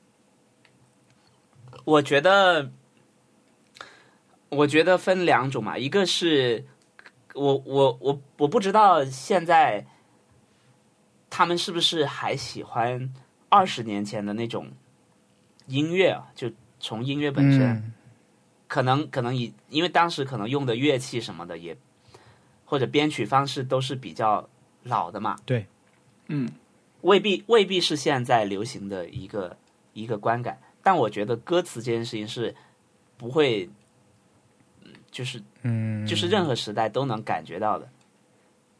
我觉得我觉得分两种嘛，一个是我我我我不知道现在他们是不是还喜欢二十年前的那种音乐，就从音乐本身、嗯、可能可能以因为当时可能用的乐器什么的也或者编曲方式都是比较老的嘛，对，嗯，未必未必是现在流行的一个一个观感，但我觉得歌词这件事情是不会就是嗯就是任何时代都能感觉到的。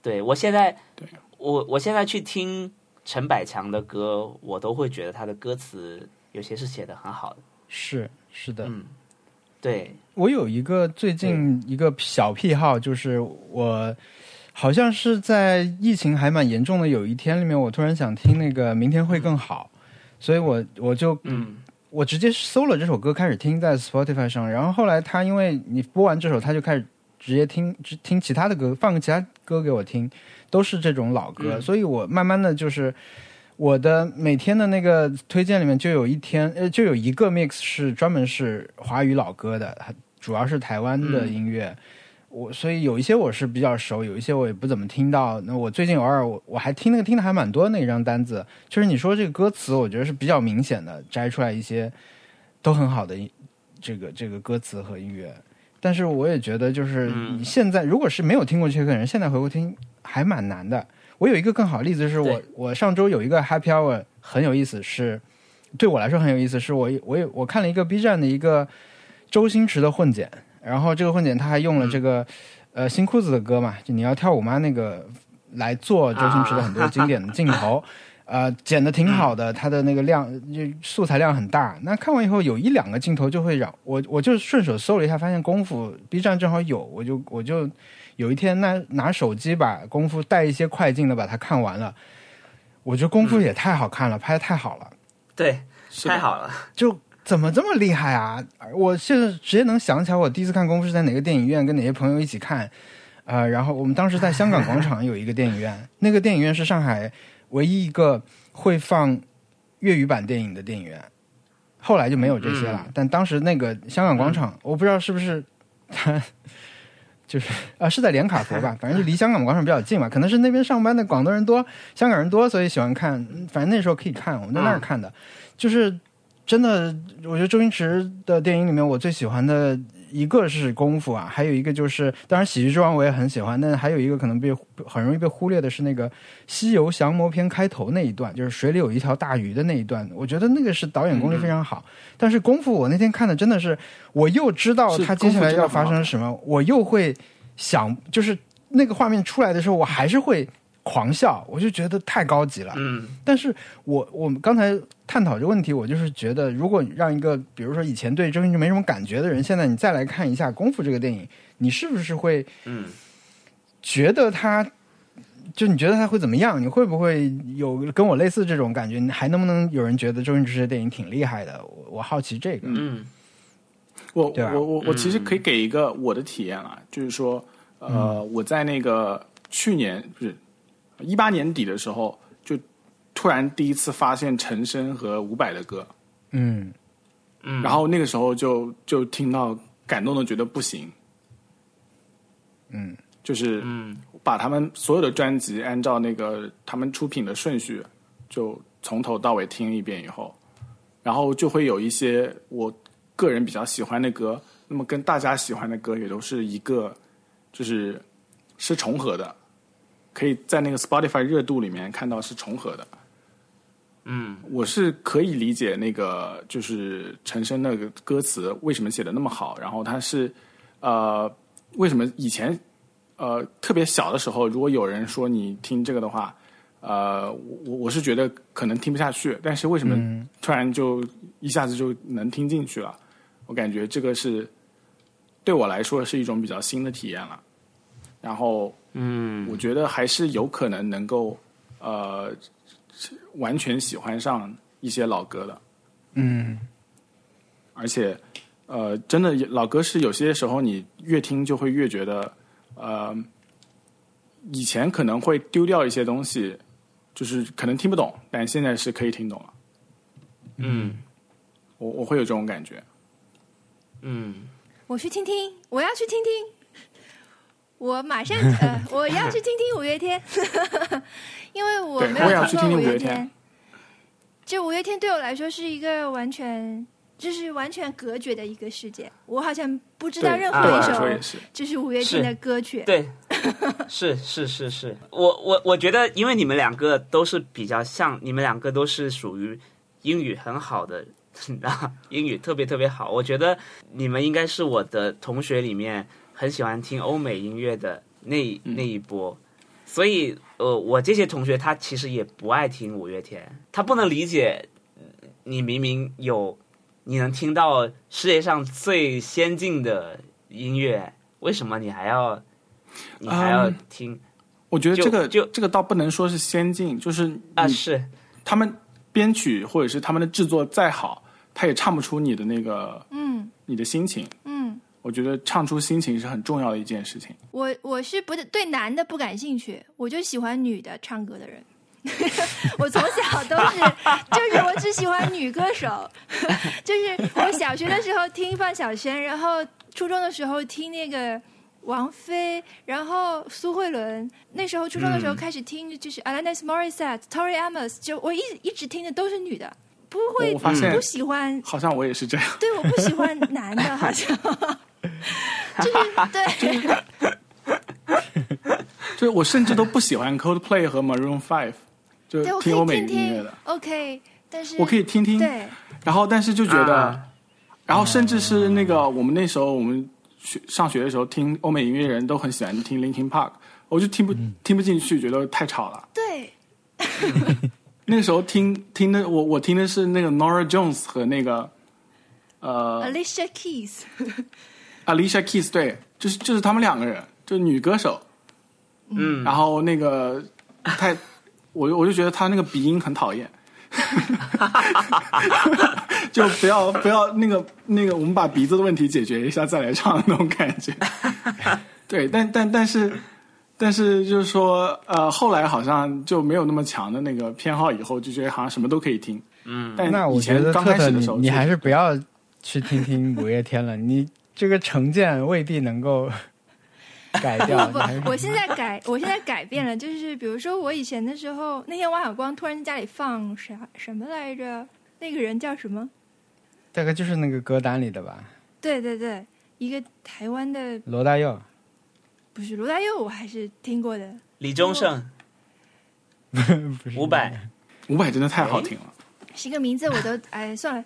对，我现在对我我现在去听陈百强的歌，我都会觉得他的歌词有些是写得很好的。是是的，嗯，对。我有一个最近一个小癖好，就是我好像是在疫情还蛮严重的有一天里面，我突然想听那个《明天会更好》，所以我我就嗯。我直接搜了这首歌开始听在 Spotify 上，然后后来他因为你播完这首他就开始直接听听其他的歌，放个其他歌给我听，都是这种老歌、嗯、所以我慢慢的就是我的每天的那个推荐里面就有一天、呃、就有一个 mix 是专门是华语老歌的，主要是台湾的音乐、嗯、我所以有一些我是比较熟，有一些我也不怎么听到。那我最近偶尔我我还听那个听的还蛮多的那张单子，就是你说这个歌词我觉得是比较明显的摘出来一些都很好的这个这个歌词和音乐，但是我也觉得就是你现在、嗯、如果是没有听过这些人现在回过听还蛮难的。我有一个更好的例子是我我上周有一个 happy hour 很有意思，是对我来说很有意思，是我我我看了一个 B 站的一个周星驰的混剪，然后这个混剪他还用了这个、嗯、呃新裤子的歌嘛，就你要跳舞吗那个来做周星驰的很多经典的镜头、啊、呃剪的挺好的，他的那个量就素材量很大。那看完以后有一两个镜头就会让我我就顺手搜了一下，发现功夫 B 站正好有，我就我就有一天那拿手机把功夫带一些快进的把它看完了。我觉得功夫也太好看了、嗯、拍得太好了，对，太好了，就怎么这么厉害啊！我现在直接能想起来，我第一次看《功夫》是在哪个电影院，跟哪些朋友一起看，呃，然后我们当时在香港广场有一个电影院，那个电影院是上海唯一一个会放粤语版电影的电影院，后来就没有这些了。嗯、但当时那个香港广场，嗯、我不知道是不是他就是啊、呃、是在连卡佛吧，反正就离香港广场比较近嘛，可能是那边上班的广东人多，香港人多，所以喜欢看。反正那时候可以看，我们在那儿看的，嗯、就是。真的我觉得周星驰的电影里面我最喜欢的一个是功夫啊，还有一个就是当然喜剧之王我也很喜欢，但还有一个可能被很容易被忽略的是那个西游降魔篇开头那一段，就是水里有一条大鱼的那一段，我觉得那个是导演功力非常好、嗯、但是功夫我那天看的真的是我又知道他接下来要发生什么，我又会想就是那个画面出来的时候我还是会狂笑，我就觉得太高级了。嗯，但是我我们刚才探讨这个问题，我就是觉得，如果让一个比如说以前对周星驰没什么感觉的人，现在你再来看一下《功夫》这个电影，你是不是会嗯觉得他就你觉得他会怎么样？你会不会有跟我类似这种感觉？还能不能有人觉得周星驰这电影挺厉害的？我我好奇这个。嗯，我我我我其实可以给一个我的体验啊，就是说呃、嗯，我在那个去年不是。一八年底的时候，就突然第一次发现陈升和伍佰的歌，嗯嗯，然后那个时候就就听到感动的觉得不行，嗯，就是嗯，把他们所有的专辑按照那个他们出品的顺序，就从头到尾听一遍以后，然后就会有一些我个人比较喜欢的歌，那么跟大家喜欢的歌也都是一个，就是是重合的。可以在那个 Spotify 热度里面看到是重合的，嗯，我是可以理解那个就是陈升那个歌词为什么写的那么好，然后他是呃为什么以前呃特别小的时候，如果有人说你听这个的话，呃我我是觉得可能听不下去，但是为什么突然就一下子就能听进去了？我感觉这个是对我来说是一种比较新的体验了，然后。嗯，我觉得还是有可能能够呃完全喜欢上一些老歌的。嗯，而且呃，真的老歌是有些时候你越听就会越觉得呃，以前可能会丢掉一些东西，就是可能听不懂，但现在是可以听懂了。嗯，我我会有这种感觉。嗯，我去听听，我要去听听。我马上呃，我要去听听五月天，因为我没有听过五月天。这五月天对我来说是一个完全就是完全隔绝的一个世界，我好像不知道任何一首就是五月天的歌曲。对，是是是是，我我我觉得，因为你们两个都是比较像，你们两个都是属于英语很好的，英语特别特别好。我觉得你们应该是我的同学里面很喜欢听欧美音乐的那那一波，所以呃，我这些同学他其实也不爱听五月天，他不能理解你明明有。你能听到世界上最先进的音乐，为什么你还要你还要听、嗯、我觉得这个就这个倒不能说是先进，就是啊是他们编曲或者是他们的制作再好，他也唱不出你的那个嗯你的心情。嗯，我觉得唱出心情是很重要的一件事情。我我是不对男的不感兴趣，我就喜欢女的唱歌的人。我从小都是就是我只喜欢女歌手。就是我小学的时候听范晓萱，然后初中的时候听那个王菲，然后苏慧伦，那时候初中的时候开始听就是 Alanis Morissette、Tori Amos， 就我一一直听的都是女的，不会不喜欢。好像我也是这样。对，我不喜欢男的，好像就是对。就是我甚至都不喜欢 Coldplay 和 Maroon 五，就听欧美音乐的。OK， 但是我可以听听，对，然后但是就觉得，啊、然后甚至是那个、嗯、我们那时候我们学上学的时候听欧美音乐，人都很喜欢听 Linkin Park， 我就听不、嗯、听不进去，觉得太吵了。对，那个时候听听的我我听的是那个 Nora Jones 和那个呃 Alicia Keys， Alicia Keys 对，就是就是他们两个人，就是女歌手。嗯，然后那个太，我我就觉得他那个鼻音很讨厌，就不要不要那个那个，我们把鼻子的问题解决一下再来唱那种感觉。对，但但但是但是就是说，呃，后来好像就没有那么强的那个偏好，以后就觉得好像什么都可以听。嗯，但那我觉得刚开始的时候，你还是不要去听听五月天了，你这个成见未必能够。改掉不不，我现在改，我现在改变了，就是比如说我以前的时候，那天王小光突然在家里放啥什么来着？那个人叫什么？大概就是那个歌单里的吧。对对对，一个台湾的罗大佑，不是罗大佑，我还是听过的。李宗盛，伍佰，伍佰真的太好听了。是个名字我都哎算了，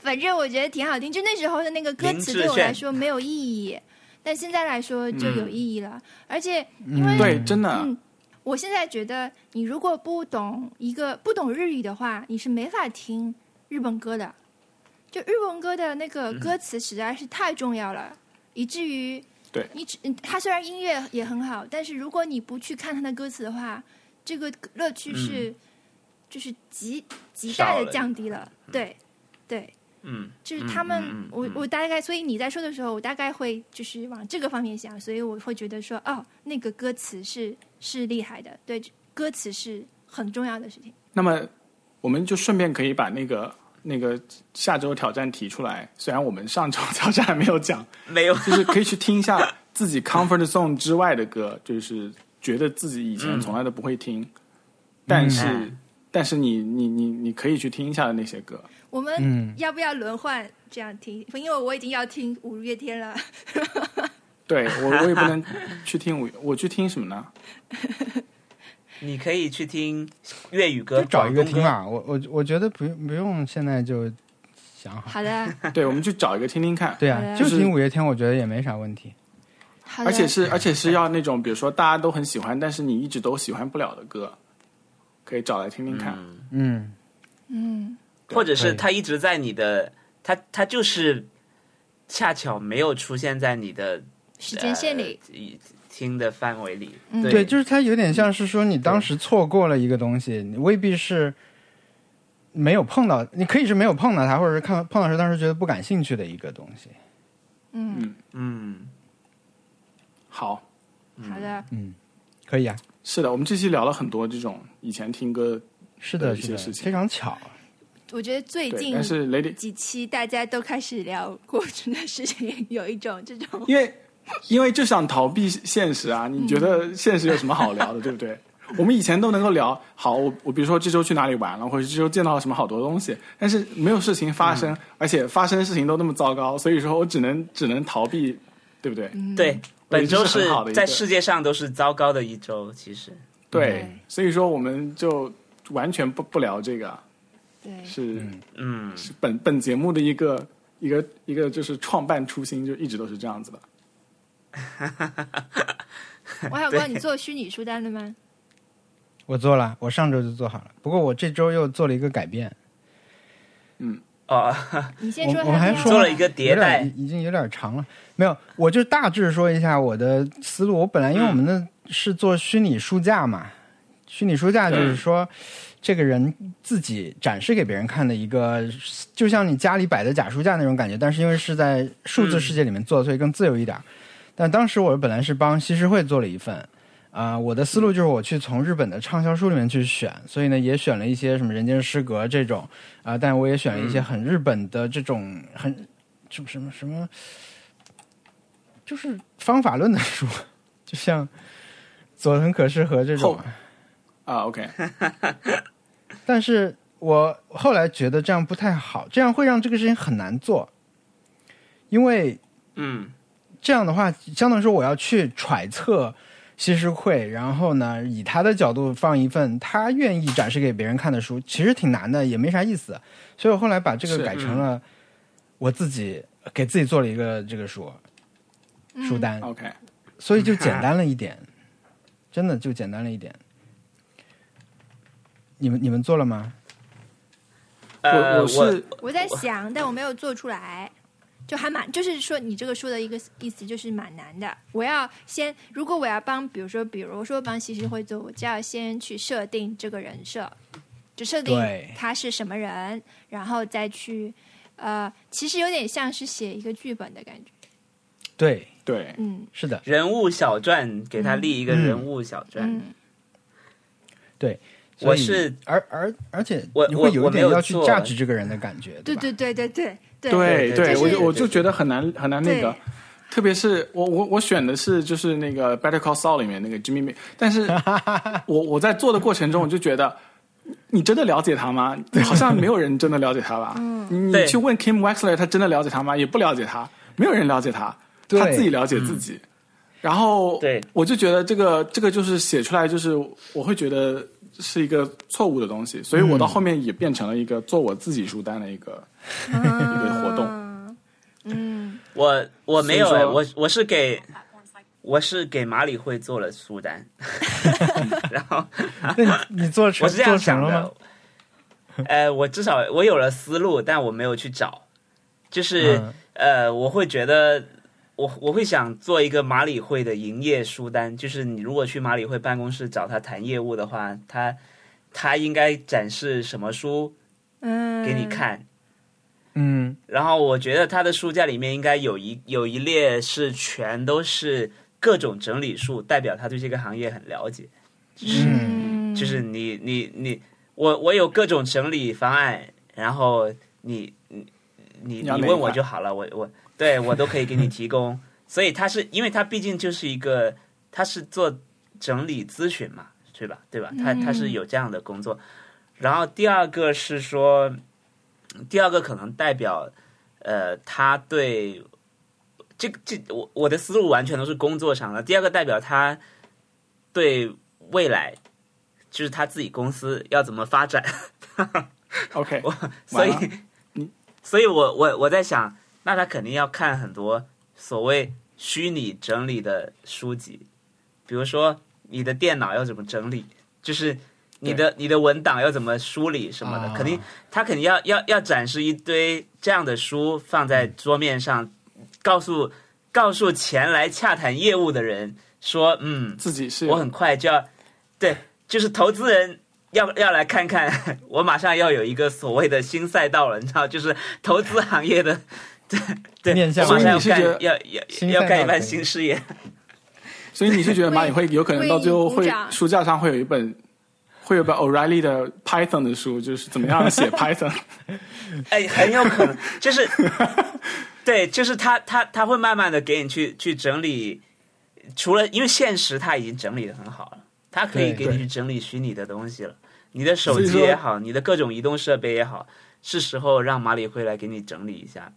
反正我觉得挺好听。就那时候的那个歌词对我来说没有意义。但现在来说就有意义了，嗯、而且因为、嗯、对真的、嗯，我现在觉得你如果不懂一个不懂日语的话，你是没法听日本歌的。就日本歌的那个歌词实在是太重要了，嗯、以至于对你它虽然音乐也很好，但是如果你不去看它的歌词的话，这个乐趣是、嗯、就是极极大的降低了。了对对。嗯，就是他们，嗯嗯嗯、我我大概，所以你在说的时候，我大概会就是往这个方面想，所以我会觉得说，哦，那个歌词是是厉害的，对，歌词是很重要的事情。那么，我们就顺便可以把那个那个下周挑战提出来，虽然我们上周挑战还没有讲，没有，就是可以去听一下自己 comfort zone 之外的歌，就是觉得自己以前从来都不会听，嗯、但是。嗯但是你你你你可以去听一下的那些歌，我们要不要轮换这样听？因为我已经要听五月天了。对，我我也不能去听五，我去听什么呢？你可以去听粤语歌，就找一个听啊。我我我觉得不用不用，现在就想好。好的。对，我们去找一个听听看。对啊，就是、就听五月天，我觉得也没啥问题。而且是而且是要那种，比如说大家都很喜欢，但是你一直都喜欢不了的歌。可以找来听听看，嗯嗯，或者是他一直在你的，他他就是恰巧没有出现在你的时间线里、呃、听的范围里、嗯对，对，就是他有点像是说你当时错过了一个东西，你未必是没有碰到，你可以是没有碰到他，或者是看碰到时当时觉得不感兴趣的一个东西，嗯嗯，好，好的，嗯，可以啊。是的，我们这期聊了很多这种以前听歌的一些事情，是的是的非常巧。我觉得最近但是 Lady 几期大家都开始聊过去的事情，有一种这种因为因为就想逃避现实啊，你觉得现实有什么好聊的，对不对？我们以前都能够聊好我我比如说这周去哪里玩了，或者这周见到了什么好多东西，但是没有事情发生、嗯、而且发生的事情都那么糟糕，所以说我只能只能逃避，对不对、嗯、对，本周是在世界上都是糟糕的一周其实，对，所以说我们就完全不不聊这个，对，是嗯是本本节目的一个一个一个就是创办初心就一直都是这样子的。我还有帮你做虚拟书单的吗？我做了，我上周就做好了，不过我这周又做了一个改变。嗯哦，你先说，我们还说做了一个迭代，已经有点长了。没有，我就大致说一下我的思路。我本来因为我们的是做虚拟书架嘛，嗯、虚拟书架就是说这个人自己展示给别人看的一个，就像你家里摆的假书架那种感觉，但是因为是在数字世界里面做，嗯、所以更自由一点。但当时我本来是帮西施会做了一份。啊、呃，我的思路就是我去从日本的畅销书里面去选，所以呢也选了一些什么《人间失格》这种啊、呃，但我也选了一些很日本的这种很什么什么什么，就是方法论的书，就像佐藤可士和这种啊 ，OK。但是我后来觉得这样不太好，这样会让这个事情很难做，因为嗯，这样的话相当于说我要去揣测。西施会，然后呢，以他的角度放一份他愿意展示给别人看的书，其实挺难的，也没啥意思。所以我后来把这个改成了我自己、嗯、给自己做了一个这个书、嗯、书单。OK， 所以就简单了一点，真的就简单了一点。你们你们做了吗？呃，我是我在想，但我没有做出来。就还蛮，就是说你这个说的一个意思就是蛮难的。我要先，如果我要帮，比如说，比如说帮西施会做，我就要先去设定这个人设，就设定他是什么人，然后再去，呃，其实有点像是写一个剧本的感觉。对对，嗯，是的，人物小传，给他立一个人物小传。嗯嗯、对。我是而而而且你会有一点要去价值这个人的感觉，对对对对对对对对，我就我就觉得很难很难那个，特别是我我我选的是就是那个 Better Call Saul 里面那个 Jimmy， 但是我我在做的过程中我就觉得，你真的了解他吗？好像没有人真的了解他吧？你去问 Kim Wexler， 他真的了解他吗？也不了解他，没有人了解他，他自己了解自己。然后我就觉得这个这个就是写出来就是我会觉得。是一个错误的东西，所以我到后面也变成了一个做我自己书单的一个、嗯、一个活动。嗯，我我没有，我我是给我是给马里会做了书单，然后那你做成我是这样想的，呃，我至少我有了思路，但我没有去找，就是、嗯、呃，我会觉得我我会想做一个马里会的营业书单，就是你如果去马里会办公室找他谈业务的话，他他应该展示什么书给你看。嗯，然后我觉得他的书架里面应该有一有一列是全都是各种整理术，代表他对这个行业很了解。就是、嗯、就是你你你我我有各种整理方案，然后你你你你问我就好了，我我。对，我都可以给你提供，所以他是因为他毕竟就是一个，他是做整理咨询嘛，对吧？对吧？他他是有这样的工作。然后第二个是说，第二个可能代表，呃，他对这这我我的思路完全都是工作上的。第二个代表他对未来，就是他自己公司要怎么发展。OK， 所以所以我我我在想。那他肯定要看很多所谓虚拟整理的书籍，比如说你的电脑要怎么整理，就是你的你的文档要怎么梳理什么的，肯定他肯定要要要展示一堆这样的书放在桌面上，告诉告诉前来洽谈业务的人说，嗯，自己是我很快就要，对，就是投资人。要要来看看，我马上要有一个所谓的新赛道了，你知道，就是投资行业的，对对，面向我马上要干要要要干一番新事业。所以你是觉得马里会有可能到最后会书架上会有一本，会有一本 O'Reilly 的 Python 的书，就是怎么样写 Python？ 哎，很有可能，就是对，就是他他他会慢慢的给你去去整理，除了因为现实他已经整理的很好了。它可以给你去整理虚拟的东西了，你的手机也好，你的各种移动设备也好，是时候让马里会来给你整理一下。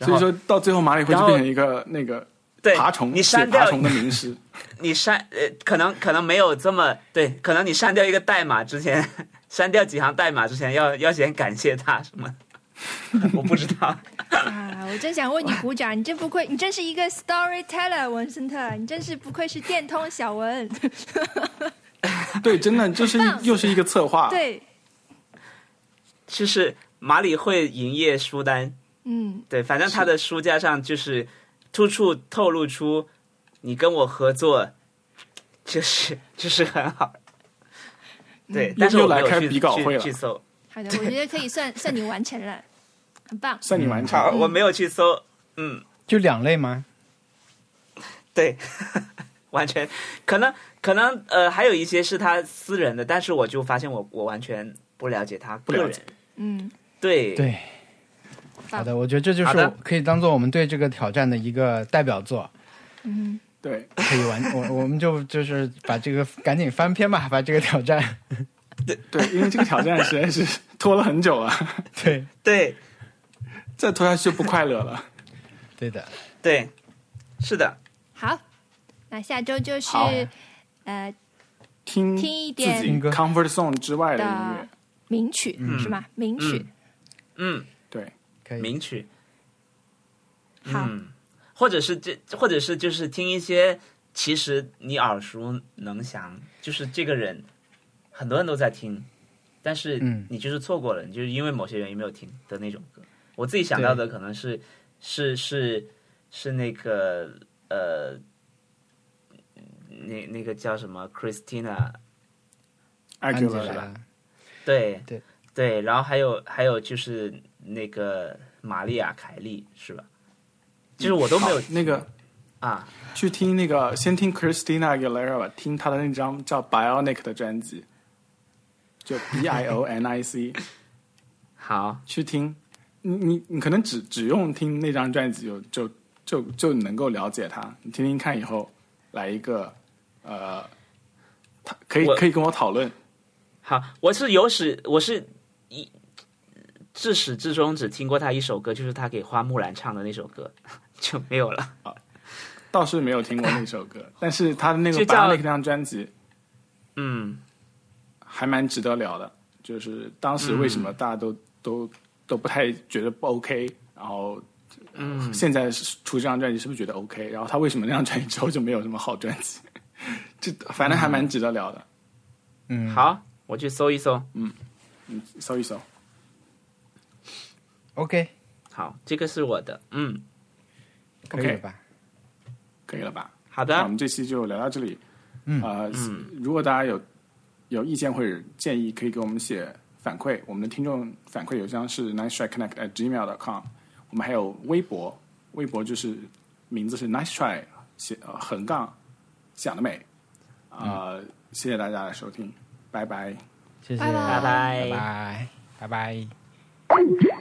所以说到最后马里会就变成一个那个爬虫，你删掉爬虫的名师，你删呃可能可能没有这么对，可能你删掉一个代码之前，删掉几行代码之前要要先感谢他什么，我不知道。啊，我真想为你鼓掌，你真不愧，你真是一个 storyteller， 文森特，你真是不愧是电通小文。对，真的就是又是一个策划。对，就是马里会营业书单。嗯，对，反正他的书架上就是处处透露出你跟我合作，就是就是很好。对，嗯、但是我没有去又来开比稿会了。去去搜好的，我觉得可以算算你完成了，很棒。算你完成，好，我没有去搜，嗯，就两类吗？对，呵呵完全可能可能呃，还有一些是他私人的，但是我就发现我我完全不了解他个人，嗯，对对。好的，我觉得这就是可以当做我们对这个挑战的一个代表作。嗯，对，可以完，我我们就就是把这个赶紧翻篇吧，把这个挑战。对对，因为这个挑战实在是拖了很久了。对对，再拖下去就不快乐了。对的，对，是的。好，那下周就是呃，听听一点自己 comfort zone 之外的音乐名曲、嗯、是吗？名曲，嗯。嗯名曲，好、嗯，或者是这，或者是就是听一些，其实你耳熟能详，就是这个人很多人都在听，但是你就是错过了，嗯、你就是因为某些原因没有听的那种歌。我自己想到的可能是是是是那个呃，那那个叫什么 Christina Aguilera， 对对对，然后还有还有就是。那个玛丽亚·凯莉是吧？就是我都没有、嗯、那个啊，去听那个先听 Christina Aguilera 吧，听她的那张叫 Bionic 的专辑，就 B I O N I C 好，去听你你你可能只只用听那张专辑就就就就能够了解她，你听听看以后来一个呃，可以可以跟我讨论。好，我是有史我是一。至始至终只听过他一首歌，就是他给花木兰唱的那首歌，就没有了。啊、倒是没有听过那首歌，但是他的那个《Bionic》那张专辑，嗯，还蛮值得聊的。就是当时为什么大家都、嗯、都都不太觉得不 OK， 然后，嗯，现在出这张专辑是不是觉得 OK？ 然后他为什么那张专辑之后就没有什么好专辑？这反正还蛮值得聊的。嗯，好，我去搜一搜。嗯，你搜一搜。OK， 好，这个是我的，嗯，可以了吧？可以了吧？好的，那我们这期就聊到这里。嗯，呃、嗯如果大家有有意见或者建议，可以给我们写反馈。我们的听众反馈邮箱是 nice try connect at gmail dot com。我们还有微博，微博就是名字是 nice try 写、呃、横杠想得美。啊、呃嗯，谢谢大家的收听，拜拜，谢谢，拜拜，拜拜，拜拜。